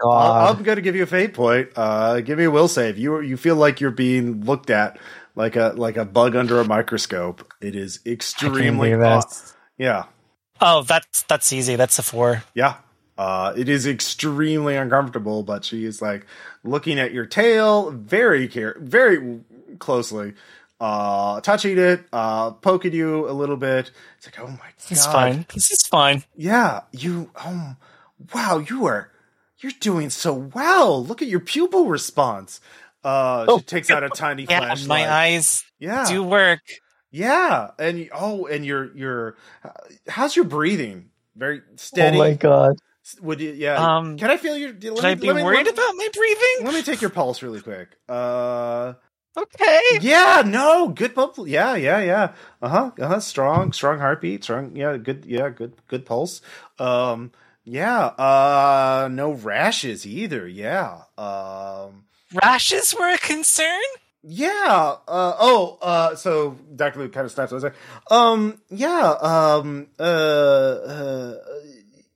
I'll, I'm going to give you a fate point. Uh, give me a will save. You you feel like you're being looked at like a like a bug under a microscope. It is extremely aw- yeah. Oh, that's that's easy. That's a four. Yeah. Uh, it is extremely uncomfortable, but she is like looking at your tail very care, very closely, uh, touching it, uh, poking you a little bit. It's like, oh my god, it's fine. This is fine. Yeah, you. Um, wow, you are. You're doing so well. Look at your pupil response. Uh, oh. She takes out a tiny yeah, flashlight. My eyes. Yeah. Do work. Yeah, and oh, and your your. How's your breathing? Very steady. Oh my god. Would you, yeah. Um, can I feel your? Let can me, I be let me, worried let, about my breathing? Let me take your pulse really quick. Uh, okay. Yeah. No. Good pulse. Yeah. Yeah. Yeah. Uh huh. Uh huh. Strong. Strong heartbeat. Strong. Yeah. Good. Yeah. Good. Good pulse. Um. Yeah. Uh. No rashes either. Yeah. Um. Rashes were a concern. Yeah. Uh. Oh. Uh. So Doctor Luke kind of snaps. I was like, um. Yeah. Um. Uh. uh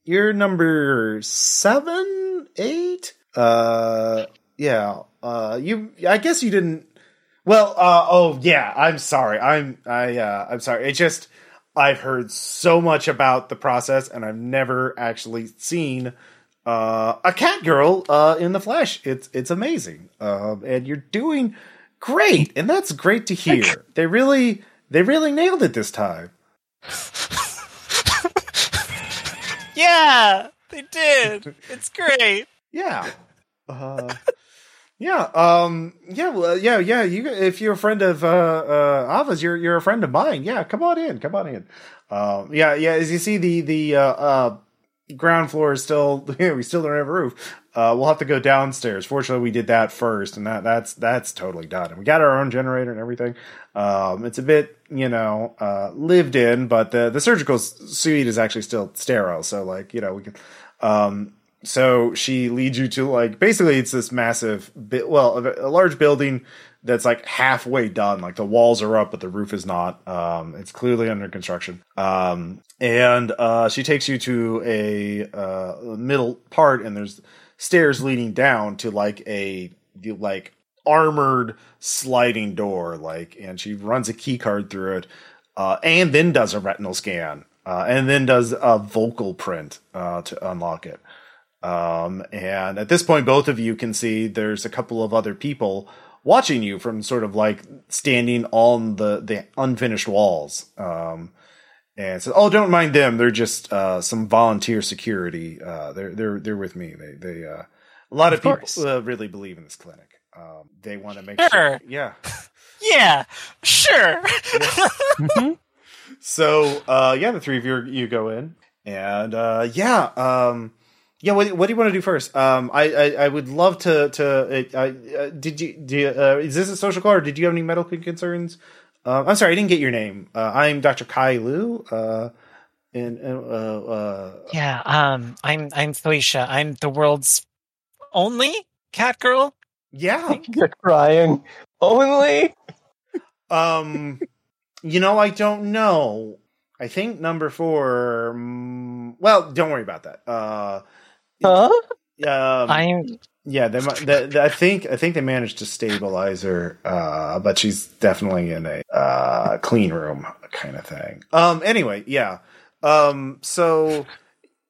You're number seven, eight. Uh, yeah. Uh, you. I guess you didn't. Well. Uh. Oh, yeah. I'm sorry. I'm. I. Uh, I'm sorry. It just. I've heard so much about the process, and I've never actually seen uh, a Catgirl uh, in the flesh. It's. It's amazing. Um. And you're doing great, and that's great to hear. They really. They really nailed it this time. Yeah, they did. It's great. Yeah, uh, yeah, um, yeah, well, yeah, yeah. You, if you're a friend of uh, uh, Ava's, you're you're a friend of mine. Yeah, come on in, come on in. Uh, yeah, yeah. As you see, the the uh, uh, ground floor is still we still don't have a roof. Uh, we'll have to go downstairs. Fortunately, we did that first, and that that's that's totally done. And we got our own generator and everything. Um, it's a bit, you know, uh, lived in, but the, the surgical suite is actually still sterile. So, like, you know, we can, um, So she leads you to, like, basically it's this massive, bi- well, a, a large building that's, like, halfway done. Like, the walls are up, but the roof is not. Um, it's clearly under construction. Um, and uh, she takes you to a uh, middle part, and there's stairs leading down to, like, a, like, armored sliding door. Like, and she runs a key card through it, uh, and then does a retinal scan, uh, and then does a vocal print uh, to unlock it. Um, and at this point, both of you can see there's a couple of other people watching you from sort of like standing on the, the unfinished walls. Um, and says, "Oh, don't mind them. They're just, uh, some volunteer security. Uh, they're, they're, they're with me. They, they, uh, a lot of, of people uh, really believe in this clinic. Um, they want to make sure. sure. Yeah. yeah. Sure. Yeah. So, uh, yeah, the three of you, are, you go in and, uh, yeah, um, Yeah, what, what do you want to do first? Um, I, I, I would love to to. Uh, uh, did you do? You, uh, is this a social call, or did you have any medical concerns? Uh, I'm sorry, I didn't get your name. Uh, I'm Doctor Kai Liu. Uh, and uh, uh, yeah, um, I'm I'm Felicia. I'm the world's only cat girl. Yeah, you're crying only. um, you know, I don't know. I think number four. Um, well, don't worry about that. Uh. Huh? Um, I'm yeah. They, they, they, I think I think they managed to stabilize her, uh, but she's definitely in a uh, clean room kind of thing. Um. Anyway, yeah. Um. So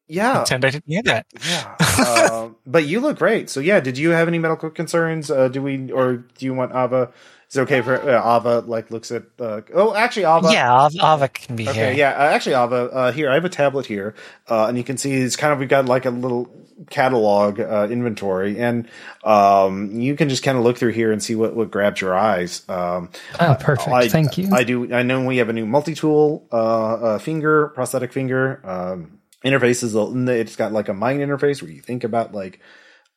yeah. Pretend I didn't hear that. Yeah. uh, but you look great. So yeah. Did you have any medical concerns? Uh, do we or do you want Ava? Is it okay for uh, Ava? Like looks at. Uh, oh, actually, Ava. Yeah, Ava can be okay, here. Yeah. Uh, actually, Ava. Uh, here, I have a tablet here, uh, and you can see it's kind of we've got like a little catalog uh, inventory, and um, you can just kind of look through here and see what, what grabs your eyes. Um, oh, perfect! I, Thank you. I do. I know we have a new multi-tool, uh, uh, finger, prosthetic finger um, interfaces. It's got like a mind interface where you think about like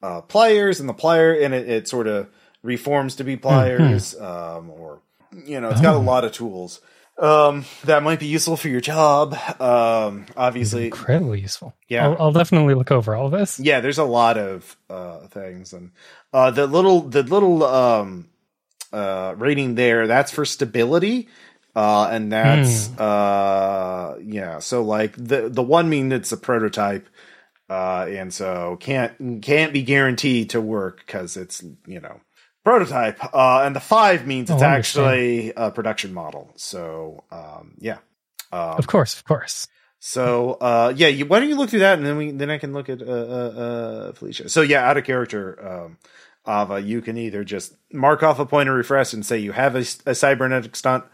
uh, pliers and the plier, and it, it sort of reforms to be pliers, mm-hmm. um, or you know, it's oh. got a lot of tools um, that might be useful for your job. Um, obviously, it's incredibly useful. Yeah, I'll, I'll definitely look over all this. Yeah, there's a lot of uh, things, and uh, the little the little um, uh, rating there. That's for stability, uh, and that's mm. uh, yeah. So like the the one mean it's a prototype, uh, and so can't can't be guaranteed to work because it's you know. Prototype, uh, and the five means it's oh, actually a production model. So, um, yeah, um, of course, of course. So, uh, yeah, you, why don't you look through that, and then we, then I can look at uh, uh, uh, Felicia. So, yeah, out of character, um, Ava, you can either just mark off a point of refresh and say you have a, a cybernetic stunt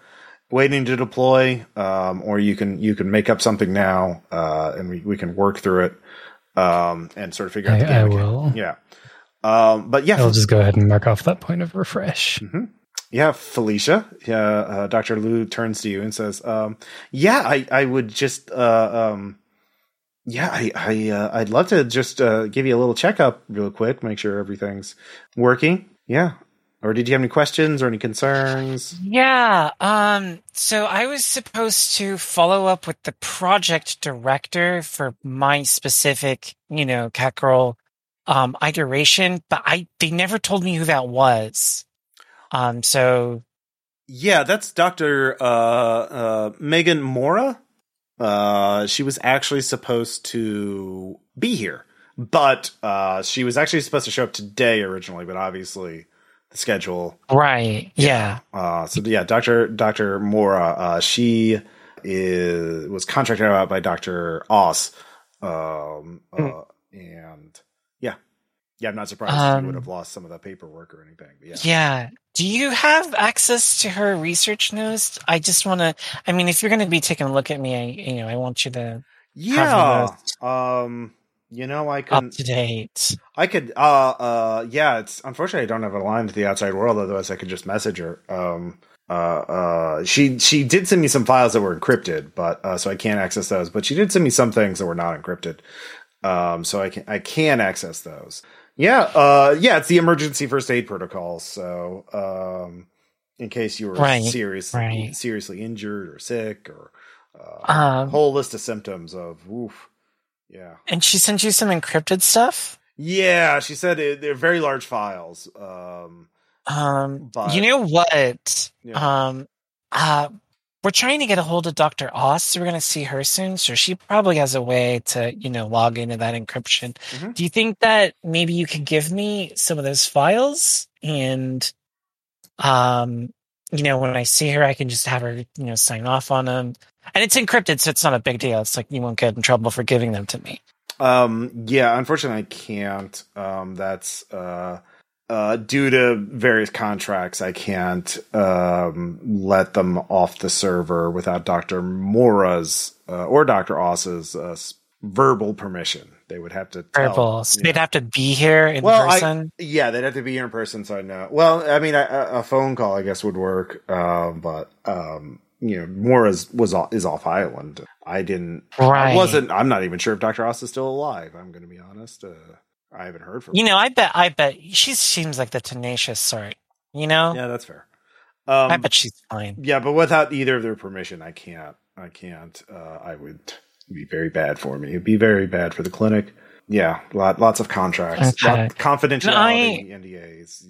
waiting to deploy, um, or you can you can make up something now, uh, and we, we can work through it, um, and sort of figure out. I, the game I again. will, yeah. Um, but yeah, I'll just go ahead and mark off that point of refresh. Mm-hmm. Yeah. Felicia, uh, uh, Doctor Liu turns to you and says, um, yeah, I, I would just, uh, um, yeah, I, I, uh, I'd love to just, uh, give you a little checkup real quick, make sure everything's working. Yeah. Or did you have any questions or any concerns? Yeah. Um, so I was supposed to follow up with the project director for my specific, you know, cat girl um iteration, but I they never told me who that was. Um so yeah, that's Doctor uh uh Megan Mora. Uh she was actually supposed to be here, but uh she was actually supposed to show up today originally, but obviously the schedule right yeah, yeah. uh so yeah Doctor Doctor Mora, uh she is was contracted out by Doctor Oss. um uh, mm. and Yeah, I'm not surprised um, you would have lost some of that paperwork or anything. But yeah. yeah. Do you have access to her research notes? I just want to. I mean, if you're going to be taking a look at me, I you know, I want you to. Yeah. Um. You know, I could up to date. I could. Uh. Uh. Yeah. It's unfortunately I don't have a line to the outside world. Otherwise, I could just message her. Um. Uh. Uh. She. She did send me some files that were encrypted, but uh, so I can't access those. But she did send me some things that were not encrypted. Um. So I can. I can access those. Yeah, uh, yeah, it's the emergency first aid protocol. So, um, in case you were right, seriously right. seriously injured or sick, or uh, um, a whole list of symptoms of, oof, Yeah. And she sent you some encrypted stuff? Yeah, she said it, they're very large files. Um, um but, you know what? Yeah. Um, uh, we're trying to get a hold of Doctor Oss. So we're going to see her soon. So she probably has a way to, you know, log into that encryption. Mm-hmm. Do you think that maybe you could give me some of those files? And, um, you know, when I see her, I can just have her, you know, sign off on them. And it's encrypted, so it's not a big deal. It's like you won't get in trouble for giving them to me. Um, yeah, unfortunately, I can't. Um, that's uh, uh, due to various contracts. I can't um, let them off the server without Doctor Mora's uh, or Doctor Oss's uh, verbal permission. They would have to tell, verbal. So they'd know. have to be here in well, person. I, yeah, they'd have to be here in person. So I know. Well, I mean, I, a phone call, I guess, would work. Uh, but. Um, You know, Mora's was off, is off island. I didn't. Right. I wasn't. I'm not even sure if Doctor Oss is still alive. I'm going to be honest. Uh, I haven't heard from. You her. know, I bet. I bet she seems like the tenacious sort. You know. Yeah, that's fair. Um, I bet she's fine. Yeah, but without either of their permission, I can't. I can't. Uh, I would it'd be very bad for me. It'd be very bad for the clinic. Yeah, lot, lots of contracts, okay. lot, confidentiality, can I, N D As.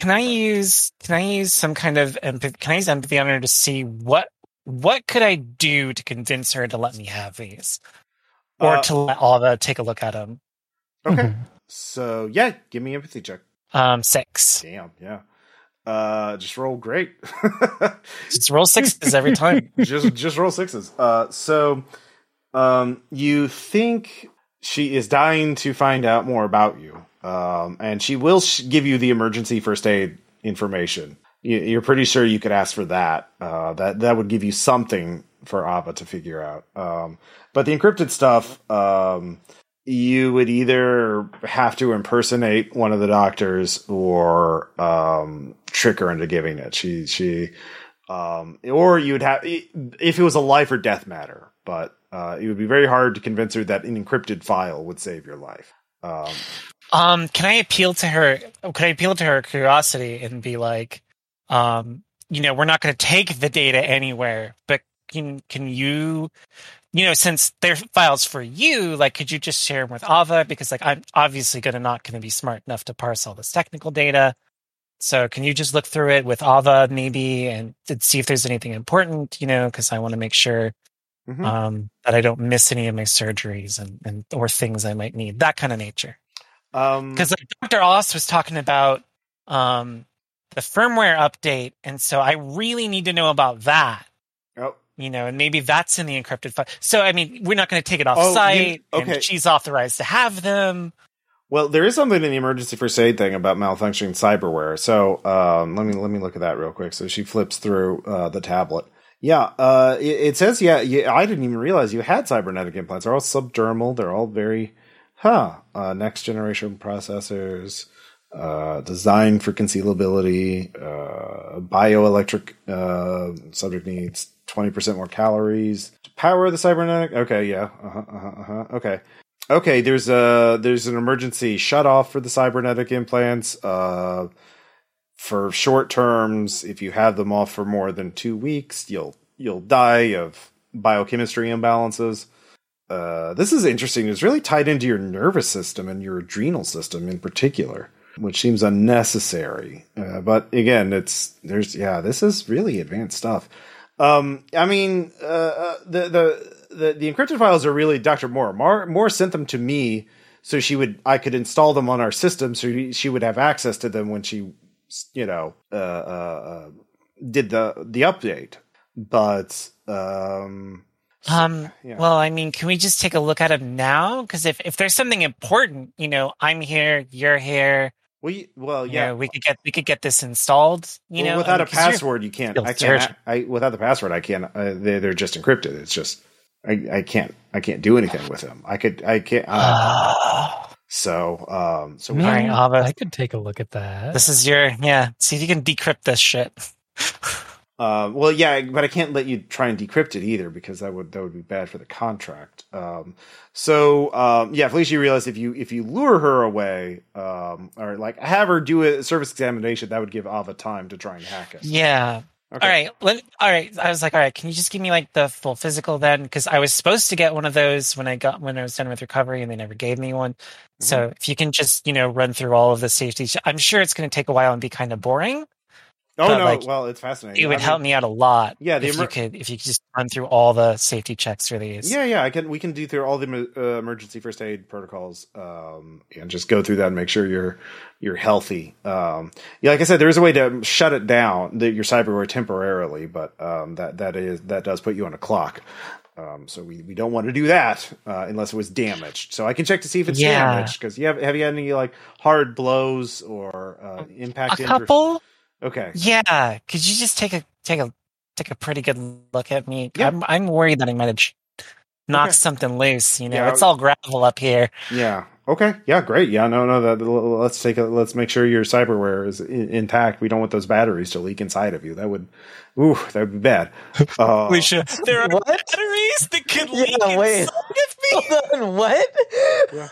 Can I use? Can I use some kind of empathy? Can I use empathy on her to see what what could I do to convince her to let me have these, or uh, to let Ava take a look at them? Okay, mm-hmm. So yeah, give me empathy check. Um, six. Damn, yeah. Uh, just roll great. Just roll sixes every time. just just roll sixes. Uh, so, um, you think. She is dying to find out more about you, um, and she will sh- give you the emergency first aid information. You- you're pretty sure you could ask for that. Uh, that that would give you something for Ava to figure out. Um, but the encrypted stuff, um, you would either have to impersonate one of the doctors or um, trick her into giving it. She she, um, or you would have if it was a life or death matter, but. Uh, it would be very hard to convince her that an encrypted file would save your life. Um, um, can I appeal to her? Could I appeal to her curiosity and be like, um, you know, we're not going to take the data anywhere, but can can you, you know, since they're files for you, like, could you just share them with Ava? Because like, I'm obviously going to not going to be smart enough to parse all this technical data. So can you just look through it with Ava maybe and, and see if there's anything important, you know, because I want to make sure. Mm-hmm. Um, that I don't miss any of my surgeries and, and or things I might need, that kind of nature. Because um, like Doctor Oss was talking about um, the firmware update, and so I really need to know about that. Oh, you know, and maybe that's in the encrypted file. So I mean, we're not going to take it off oh, site, you, okay. And she's authorized to have them. Well, there is something in the emergency first aid thing about malfunctioning cyberware. So um, let me let me look at that real quick. So she flips through uh, the tablet. Yeah, uh, it, it says, yeah, yeah, I didn't even realize you had cybernetic implants. They're all subdermal. They're all very, huh, uh, next generation processors, uh, designed for concealability, uh, bioelectric uh, subject needs twenty percent more calories. To power the cybernetic? Okay, yeah, uh-huh, uh-huh, uh-huh, okay. Okay, there's, a, there's an emergency shutoff for the cybernetic implants, uh... for short terms, if you have them off for more than two weeks, you'll you'll die of biochemistry imbalances. Uh, this is interesting. It's really tied into your nervous system and your adrenal system in particular, which seems unnecessary. Uh, but again, it's there's yeah, this is really advanced stuff. Um, I mean, uh, uh, the, the the the encrypted files are really Doctor Moore. Moore, Moore sent them to me, so she would I could install them on our system, so she would have access to them when she. You know, uh, uh, did the the update, but um, um. Yeah. Well, I mean, can we just take a look at them now? Because if, if there's something important, you know, I'm here, you're here. We well, yeah, you know, we could get we could get this installed. You well, know, without I mean, a password, you can't. I can't. I, without the password, I can't. Uh, they they're just encrypted. It's just I, I can't I can't do anything with them. I could I can't. Uh, So, um, so we right, Ava, I could take a look at that. This is your, yeah. See if you can decrypt this shit. uh, well, yeah, but I can't let you try and decrypt it either because that would, that would be bad for the contract. Um, so, um, yeah, Felicia realized if you, if you lure her away, um, or like have her do a service examination, that would give Ava time to try and hack it. Yeah. Okay. All right. Let, all right. I was like, all right, can you just give me like the full physical then? Because I was supposed to get one of those when I got when I was done with recovery, and they never gave me one. Mm-hmm. So if you can just, you know, run through all of the safety, sh- I'm sure it's going to take a while and be kind of boring. Oh no! Like, well, it's fascinating. It would I mean, help me out a lot. Yeah, the emer- if you could if you could just run through all the safety checks for these. Yeah, yeah, I can. We can do through all the uh, emergency first aid protocols, um, and just go through that and make sure you're you're healthy. Um, yeah, like I said, there is a way to shut it down the, your cyberware temporarily, but um, that that is that does put you on a clock. Um, so we, we don't want to do that uh, unless it was damaged. So I can check to see if it's yeah. damaged because you have have you had any like hard blows or uh, impact? A couple. Inter- Okay. Yeah, could you just take a take a take a pretty good look at me? Yep. I'm I'm worried that I might have knocked okay. something loose. You know, yeah. It's all gravel up here. Yeah. Okay. Yeah. Great. Yeah. No. No. That, let's take a, let's make sure your cyberware is in, intact. We don't want those batteries to leak inside of you. That would, ooh, that would be bad. Uh, we should. There are what? batteries that could leak yeah, inside of me. What? Yeah.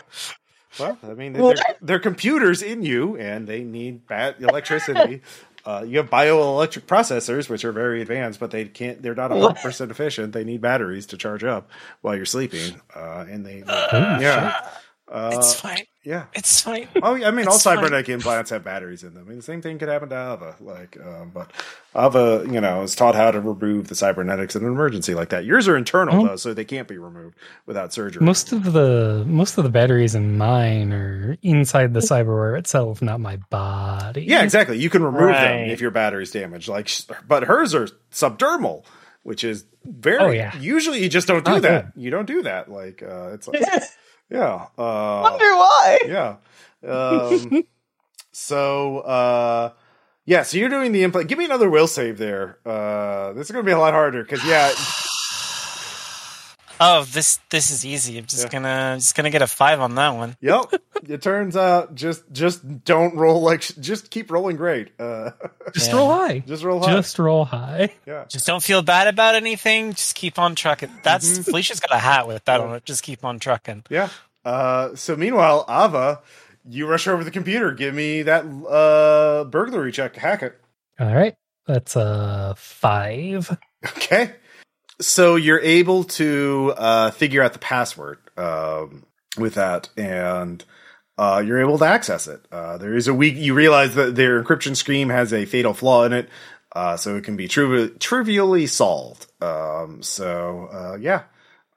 Well, I mean, they're, they're computers in you, and they need bat electricity. Uh, you have bioelectric processors, which are very advanced, but they can't. They're not one hundred percent efficient. They need batteries to charge up while you're sleeping, uh, and they, uh, yeah, uh, it's fine. Yeah, it's fine. Oh, I mean, it's all cybernetic fine. implants have batteries in them. I mean, the same thing could happen to Ava. Like, um, but Ava, you know, is taught how to remove the cybernetics in an emergency like that. Yours are internal mm-hmm. though, so they can't be removed without surgery. Most of the most of the batteries in mine are inside the cyberware itself, not my body. Yeah, exactly. You can remove right. them if your battery's damaged. Like, but hers are subdermal, which is very. Oh, yeah. Usually, you just don't do oh, that. Good. You don't do that. Like, uh, it's like. Yeah. Uh, Wonder why. Yeah. Um, so, uh, yeah, so you're doing the implant. Give me another will save there. Uh, this is going to be a lot harder because, yeah. Oh, this this is easy. I'm just yeah. gonna just gonna get a five on that one. Yep. It turns out just just don't roll like just keep rolling great. Uh, just yeah. roll high. Just roll high. Just roll high. Yeah. Just don't feel bad about anything. Just keep on trucking. That's mm-hmm. Felicia's got a hat with that on it. Just keep on trucking. Yeah. Uh, so meanwhile, Ava, you rush over the computer. Give me that uh, burglary check to hack it. All right. That's a five. Okay. So you're able to uh, figure out the password um, with that, and uh, you're able to access it. Uh, there is a weak. You realize that their encryption scheme has a fatal flaw in it, uh, so it can be triv- trivially solved. Um, so uh, yeah.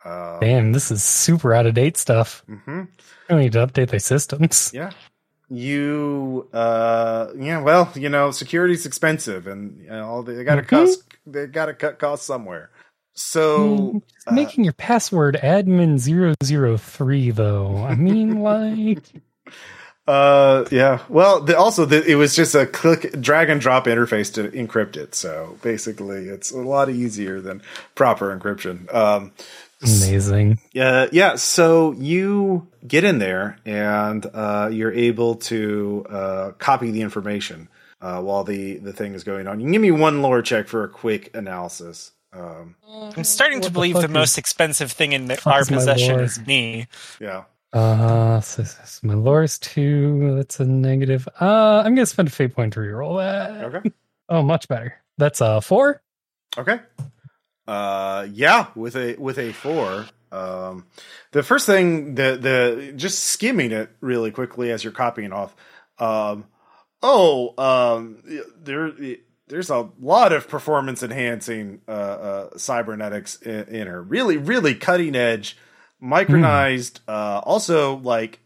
Uh, Damn, this is super out of date stuff. Mm-hmm. I need to update their systems. Yeah. You, uh, yeah, well, you know, security's expensive, and you know, all the, they got to mm-hmm. cost. They got to cut costs somewhere. So mm, making uh, your password admin zero zero three though. I mean, like, uh, yeah, well, the, also the, it was just a click drag and drop interface to encrypt it. So basically it's a lot easier than proper encryption. Um, amazing. Yeah. So, uh, yeah. So you get in there and, uh, you're able to, uh, copy the information, uh, while the, the thing is going on. You can give me one lore check for a quick analysis. Um, I'm starting to believe the, the most expensive thing in the, our possession is me. Yeah. Uh, so, so my lore is two. That's a negative. Uh, I'm going to spend a fate point to reroll that. Okay. Oh, much better. That's a four. Okay. Uh, yeah, with a with a four. Um, the first thing, the the just skimming it really quickly as you're copying off. Um, oh, um, there. There's a lot of performance enhancing uh, uh, cybernetics in, in her. Really, really cutting edge, micronized, mm. uh, also like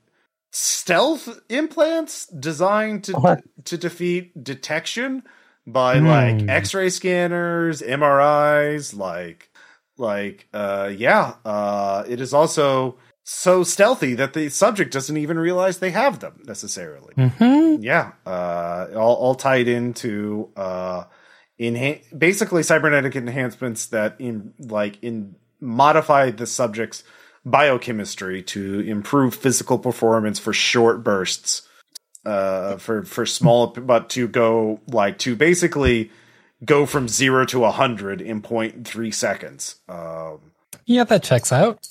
stealth implants designed to oh. to defeat detection by mm. like X-ray scanners, M R Is, like like uh, yeah. Uh, it is also so stealthy that the subject doesn't even realize they have them necessarily. Mm-hmm. Yeah. Uh, all, all tied into, uh, enha- basically cybernetic enhancements that in like in modify the subject's biochemistry to improve physical performance for short bursts, uh, for, for small, but to go like to basically go from zero to a hundred in zero point three seconds. Um, yeah, that checks out.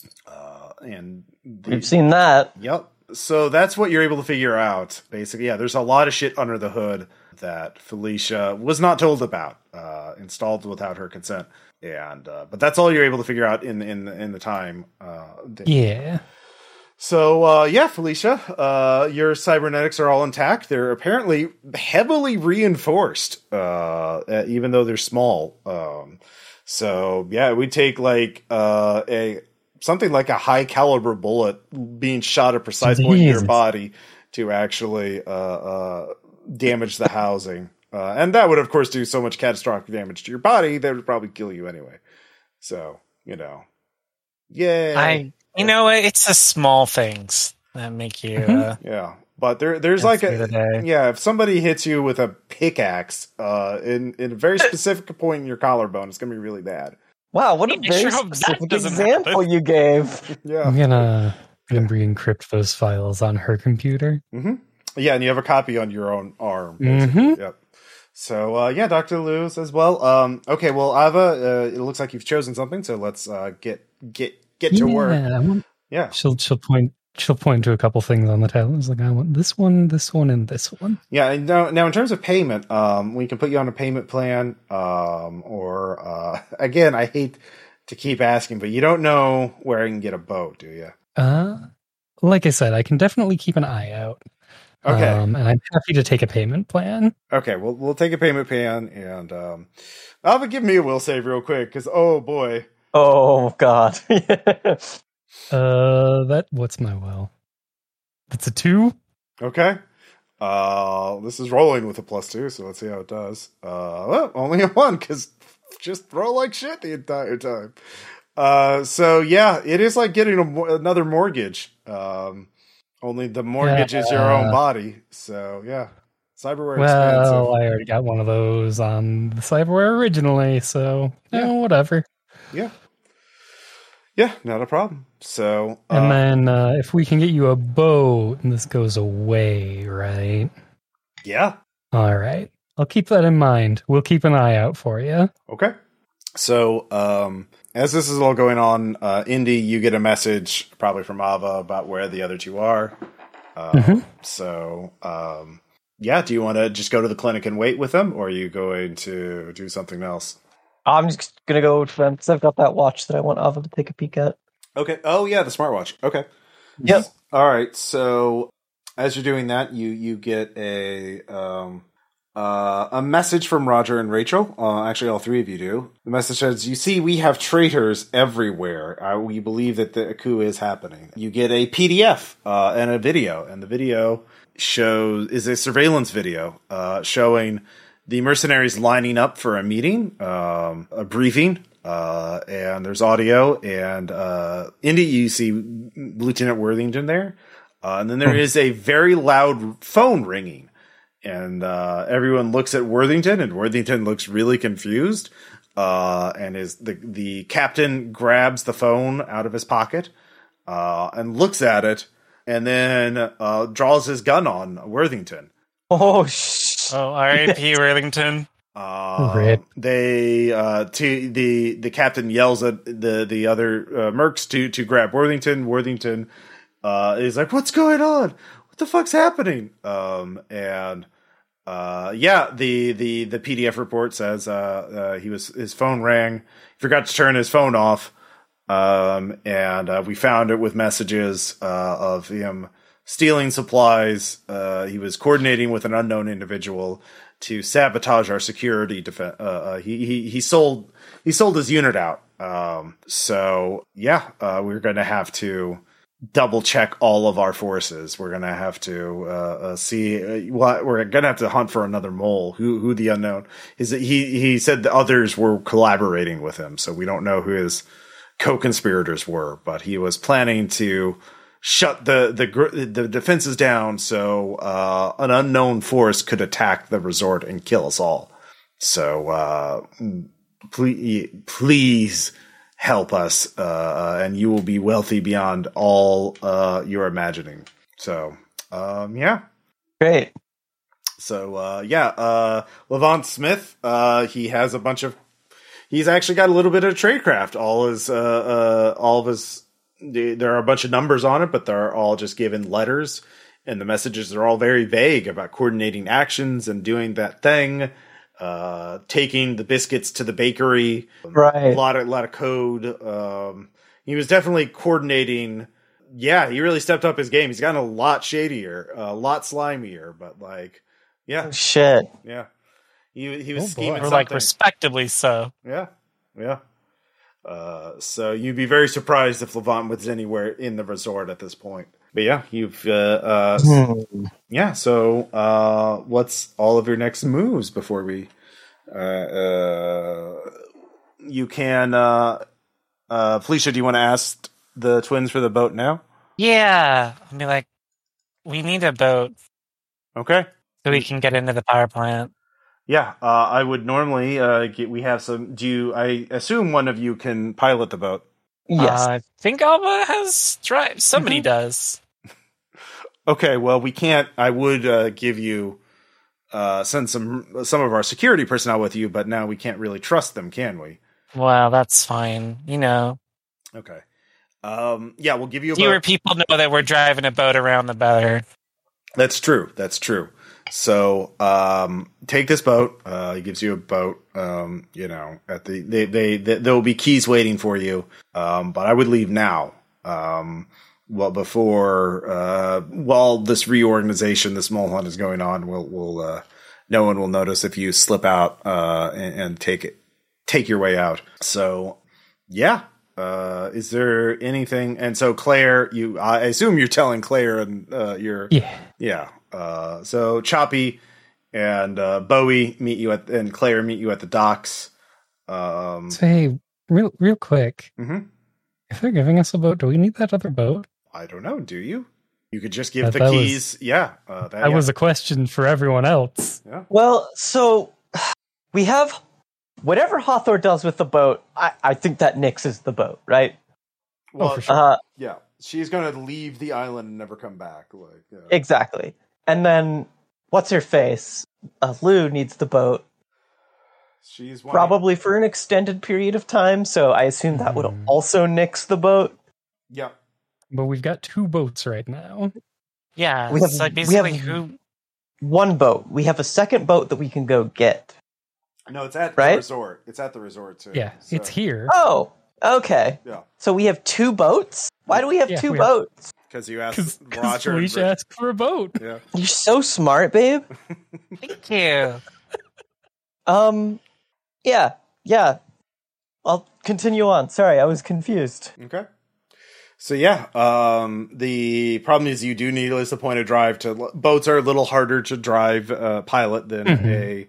And the, we've seen that. Yep. So that's what you're able to figure out. Basically, yeah, there's a lot of shit under the hood that Felicia was not told about. Uh, installed without her consent. And uh, but that's all you're able to figure out in in in the time. Uh, yeah. So uh, yeah, Felicia, uh, your cybernetics are all intact. They're apparently heavily reinforced, uh, even though they're small. Um, so yeah, we take like uh, a something like a high caliber bullet being shot at a precise point in your body to actually uh, uh, damage the housing. Uh, and that would, of course, do so much catastrophic damage to your body that would probably kill you anyway. So, you know, yay. I, you know, it's the small things that make you. Mm-hmm. Uh, yeah, but there, there's like a the yeah. If somebody hits you with a pickaxe uh, in in a very specific point in your collarbone, it's gonna be really bad. Wow, what a very sure specific example happen. You gave. Yeah, I'm gonna remember encrypt those files on her computer. Mm-hmm. Yeah, and you have a copy on your own arm. Mm-hmm. Yep. So, uh, yeah, Doctor Liu says, well, um, okay, well, Ava, uh, it looks like you've chosen something, so let's uh, get get get to yeah, work. Yeah, she'll she'll point she'll point to a couple things on the tablet. It's like, I want this one, this one, and this one. Yeah, and now, now in terms of payment, um, we can put you on a payment plan, um, or, uh, again, I hate to keep asking, but you don't know where I can get a boat, do you? Uh, like I said, I can definitely keep an eye out. Okay, um, and I'm happy to take a payment plan. Okay, we'll we'll take a payment plan, and um, Alva, give me a will save real quick, because oh boy, oh god, uh, that what's my will? It's a two. Okay, uh, this is rolling with a plus two, so let's see how it does. Uh, well, only a one, because just roll like shit the entire time. Uh, so yeah, it is like getting a, another mortgage. Um. Only the mortgage yeah. is your own body, so yeah. Cyberware well, expensive. Well, I already got one of those on the cyberware originally, so you know, yeah. whatever. Yeah, yeah, not a problem. So, and uh, then uh, if we can get you a boat, and this goes away, right? Yeah. All right, I'll keep that in mind. We'll keep an eye out for you. Okay. So, um, as this is all going on, uh, Indy, you get a message probably from Ava about where the other two are. Um, mm-hmm. So, um, yeah, do you want to just go to the clinic and wait with them, or are you going to do something else? I'm just going to go to them because I've got that watch that I want Ava to take a peek at. Okay. Oh, yeah, the smartwatch. Okay. Yep. All right. So, as you're doing that, you, you get a... Um, Uh, a message from Roger and Rachel. Uh, actually, all three of you do. The message says, you see, we have traitors everywhere. Uh, we believe that the coup is happening. You get a P D F uh, and a video. And the video shows is a surveillance video uh, showing the mercenaries lining up for a meeting, um, a briefing. Uh, and there's audio. And uh, Indy, you see Lieutenant Worthington there. Uh, and then there is a very loud phone ringing. And uh, everyone looks at Worthington, and Worthington looks really confused. Uh, and is the the captain grabs the phone out of his pocket uh, and looks at it, and then uh, draws his gun on Worthington. Oh, sh- oh, R I P Worthington. Uh, they uh, to the the captain yells at the the other uh, mercs to to grab Worthington. Worthington uh, is like, "What's going on? The fuck's happening?" Um, and uh, yeah, the, the, the P D F report says uh, uh, he was his phone rang, forgot to turn his phone off, um, and uh, we found it with messages uh, of him stealing supplies. Uh, he was coordinating with an unknown individual to sabotage our security defense. Uh, uh, he, he he sold he sold his unit out. Um, so yeah, uh, we're going to have to double check all of our forces. We're gonna have to uh, uh see uh, what we're gonna have to hunt for another mole. Who who the unknown is? He he said the others were collaborating with him, so we don't know who his co-conspirators were. But he was planning to shut the the the defenses down, so uh an unknown force could attack the resort and kill us all. So uh please please. help us, uh, and you will be wealthy beyond all uh, you're imagining. So, um, yeah. Great. So, uh, yeah, uh, Levant Smith, uh, he has a bunch of... He's actually got a little bit of tradecraft. All his... Uh, uh, all of his... There are a bunch of numbers on it, but they're all just given letters, and the messages are all very vague about coordinating actions and doing that thing. uh, taking the biscuits to the bakery. Right. A lot of, a lot of code. Um, he was definitely coordinating. Yeah, he really stepped up his game. He's gotten a lot shadier, a lot slimier, but like, yeah. Oh, shit. Yeah. He, he was oh, scheming something. Like, respectably so. Yeah. Yeah. Uh, so you'd be very surprised if Levant was anywhere in the resort at this point. But yeah, you've uh, uh mm-hmm. yeah. So uh, what's all of your next moves before we? Uh, uh, you can, uh, uh, Felicia. Do you want to ask the twins for the boat now? Yeah, I'd be like, we need a boat. Okay, so we can get into the power plant. Yeah, uh, I would normally. Uh, get, we have some. Do you, I assume one of you can pilot the boat? Yes, uh, I think Alva has drive. Somebody mm-hmm. does. Okay, well, we can't. I would uh, give you uh, send some some of our security personnel with you, but now we can't really trust them, can we? Well, that's fine. You know. Okay. Um, yeah, we'll give you. A Fewer boat. People know that we're driving a boat around, the better. That's true. That's true. So um, take this boat. Uh, he gives you a boat. Um, you know, at the they, they, they there will be keys waiting for you. Um, but I would leave now. Um, well, before uh, while this reorganization, this mole hunt is going on, we'll we'll uh, no one will notice if you slip out uh, and, and take it, take your way out. So yeah, uh, is there anything? And so Claire, you I assume you're telling Claire and uh, you're yeah yeah. Uh, so Choppy and uh, Bowie meet you at, and Claire meet you at the docks. Um, so hey, real real quick, mm-hmm. if they're giving us a boat, do we need that other boat? I don't know. Do you? You could just give that, the that keys. Was, yeah, uh, that, that yeah. was a question for everyone else. Yeah. Well, so we have whatever Hathor does with the boat. I, I think that nixes the boat, right? Well, oh, for sure. Uh, yeah, she's going to leave the island and never come back. Like yeah. exactly. And then, what's her face? Uh, Lou needs the boat. She's wanting- probably for an extended period of time, so I assume that would also nix the boat. Yeah. But we've got two boats right now. Yeah, we have, so basically we have who... one boat. We have a second boat that we can go get. No, it's at right? the resort. It's at the resort, too. Yeah, so. It's here. Oh, okay. Yeah. So we have two boats? Why do we have yeah, two we boats? Have- Because you asked Cause, Roger. Cause we should ask for a boat. Yeah. You're so smart, babe. Thank you. Um, yeah, yeah. I'll continue on. Sorry, I was confused. Okay. So yeah, um, the problem is you do need at least a point of drive. To boats are a little harder to drive, uh, pilot than mm-hmm. a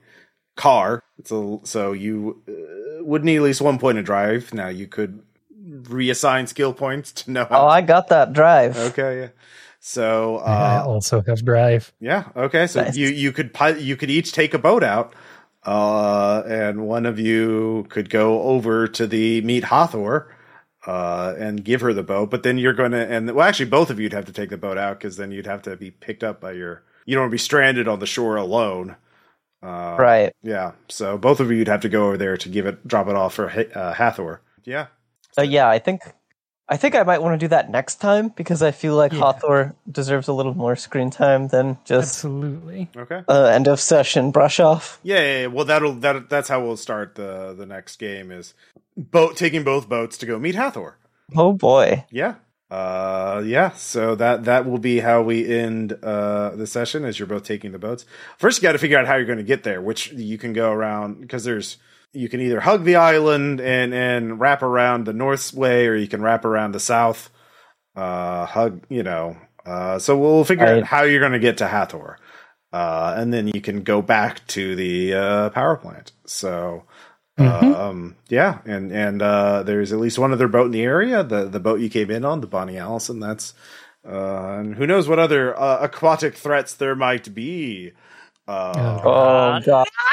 car. So so you uh, would need at least one point of drive. Now you could reassign skill points to know how. Oh, I got that drive. Okay, yeah. So uh, I also have drive. Yeah. Okay. So nice. you you could you could each take a boat out, uh, and one of you could go over to the meet Hathor, uh, and give her the boat. But then you're going to and well, actually, both of you'd have to take the boat out because then you'd have to be picked up by your. You don't want to be stranded on the shore alone. Uh, right. Yeah. So both of you'd have to go over there to give it, drop it off for uh, Hathor. Yeah. Uh, yeah, I think I think I might want to do that next time because I feel like yeah. Hathor deserves a little more screen time than just absolutely okay uh, end of session brush off. Yeah, yeah, yeah. Well, that'll that that's how we'll start the the next game is boat taking both boats to go meet Hathor. Oh boy, yeah, uh, yeah. So that that will be how we end uh, the session as you're both taking the boats. First, you got to figure out how you're going to get there, which you can go around because there's. You can either hug the island and, and wrap around the north way, or you can wrap around the south. Uh, hug, you know. Uh, so we'll figure right. out how you're going to get to Hathor, uh, and then you can go back to the uh, power plant. So, mm-hmm. um, yeah, and and uh, there's at least one other boat in the area. The the boat you came in on, the Bonnie Allison. That's uh, and who knows what other uh, aquatic threats there might be. Uh, oh God!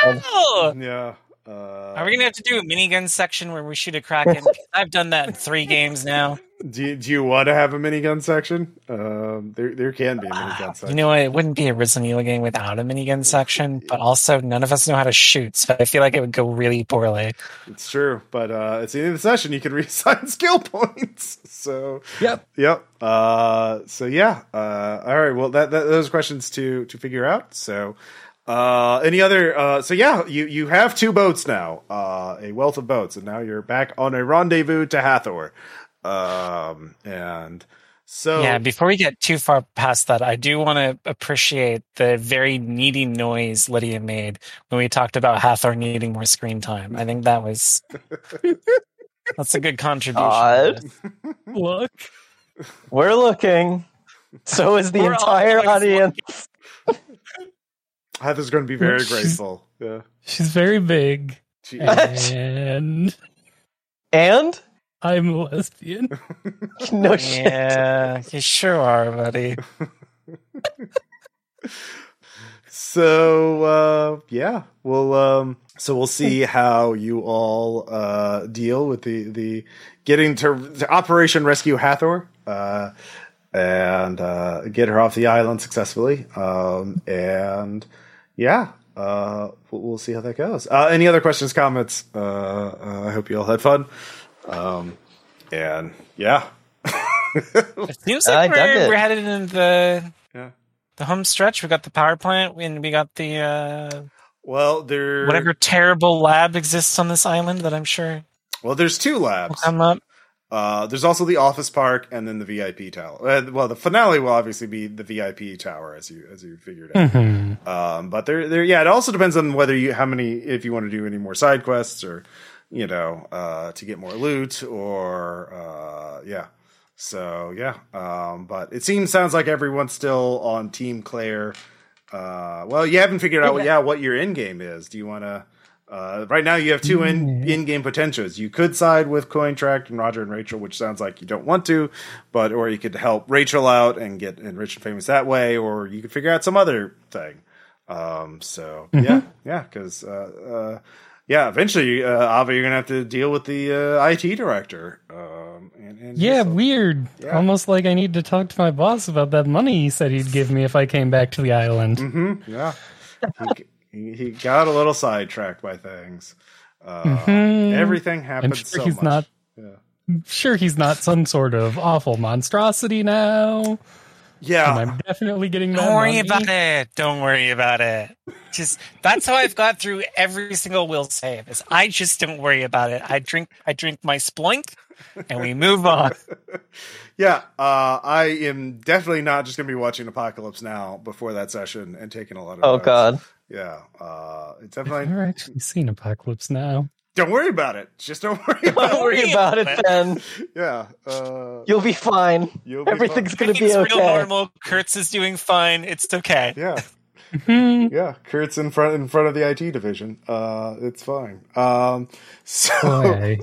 No. Yeah. Uh, Are we going to have to do a minigun section where we shoot a Kraken? I've done that in three games now. Do, do you want to have a minigun section? Um, there there can be a minigun uh, section. You know, it wouldn't be a Resident Evil game without a minigun section, but also none of us know how to shoot, so I feel like it would go really poorly. It's true, but uh, it's the end of the session. You can reassign skill points. So Yep. Yep. Uh, so, yeah. Uh, all right, well, that, that those questions to, to figure out. So Uh, any other? Uh, so yeah, you, you have two boats now, uh, a wealth of boats, and now you're back on a rendezvous to Hathor. Um, and so yeah, before we get too far past that, I do want to appreciate the very needy noise Lydia made when we talked about Hathor needing more screen time. I think that was that's a good contribution. Odd. Look, we're looking. So is the we're entire audience. Heather's going to be very she's, grateful. Yeah. She's very big. She and and I'm a lesbian. No shit. Yeah, you sure are, buddy. So uh, yeah, we'll um, so we'll see how you all uh, deal with the the getting to, to Operation Rescue Hathor. Uh, and uh, get her off the island successfully. Um, and yeah, uh, we'll see how that goes. Uh, any other questions, comments? Uh, uh, I hope you all had fun. Um, and yeah. It seems like we're, we're headed into the, yeah. the home stretch. We got the power plant and we got the, uh, well, there, whatever terrible lab exists on this island that I'm sure. Well, there's two labs. I'm not. Uh, there's also the office park and then the V I P tower. Uh, well, the finale will obviously be the V I P tower, as you as you figured out. Mm-hmm. Um, but there, there, yeah, it also depends on whether you how many if you want to do any more side quests or you know uh, to get more loot or uh, yeah. So yeah, um, but it seems sounds like everyone's still on Team Claire. Uh, well, you haven't figured out what, yeah what your end game is. Do you want to? Uh, right now you have two in, in-game potentials. You could side with Cointract and Roger and Rachel, which sounds like you don't want to, but, or you could help Rachel out and get enriched and famous that way, or you could figure out some other thing. Um, so mm-hmm. yeah, yeah. Cause, uh, uh, yeah, eventually, uh, Ava, you're going to have to deal with the, uh, I T director. Um, and, and yeah, yourself. Weird. Yeah. Almost like I need to talk to my boss about that money he said he'd give me if I came back to the island. Mm-hmm. Yeah. He, He got a little sidetracked by things. Uh, mm-hmm. Everything happens sure so he's much. Not, yeah. I'm sure he's not some sort of awful monstrosity now. Yeah. And I'm definitely getting that Don't worry money. about it. Don't worry about it. Just that's how I've got through every single will save. Is I just don't worry about it. I drink I drink my splunk and we move on. Yeah, uh, I am definitely not just going to be watching Apocalypse Now before that session and taking a lot of Oh, notes. God. Yeah, uh, it's definitely. I've never actually seen Apocalypse Now. Don't worry about it. Just don't worry about it. Don't worry about it, then. Yeah. Uh, You'll be fine. You'll be Everything's going to be okay. Real normal. Kurtz is doing fine. It's okay. Yeah. Yeah. Kurtz in front in front of the I T division. Uh, it's fine. Um, so. Boy,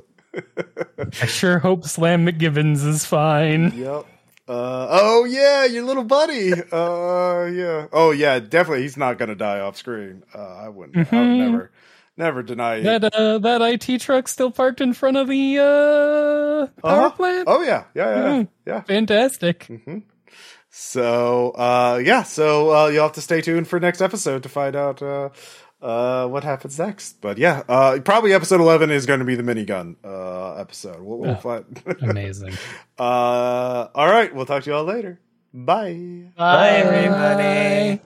I sure hope Slam McGivens is fine. Yep. Uh, oh yeah, your little buddy. Uh, yeah. Oh yeah, definitely. He's not gonna die off screen. Uh, I wouldn't. Mm-hmm. I would never, never deny that. It. Uh, that I T truck still parked in front of the uh, power uh-huh. plant. Oh yeah, yeah, yeah, mm-hmm. yeah. Fantastic. Mm-hmm. So uh, yeah, so uh, you'll have to stay tuned for next episode to find out uh, uh, what happens next. But yeah, uh, probably episode eleven is going to be the minigun uh, episode. We'll, we'll oh, find amazing. Uh, all right, we'll talk to you all later. Bye. Bye, Bye everybody.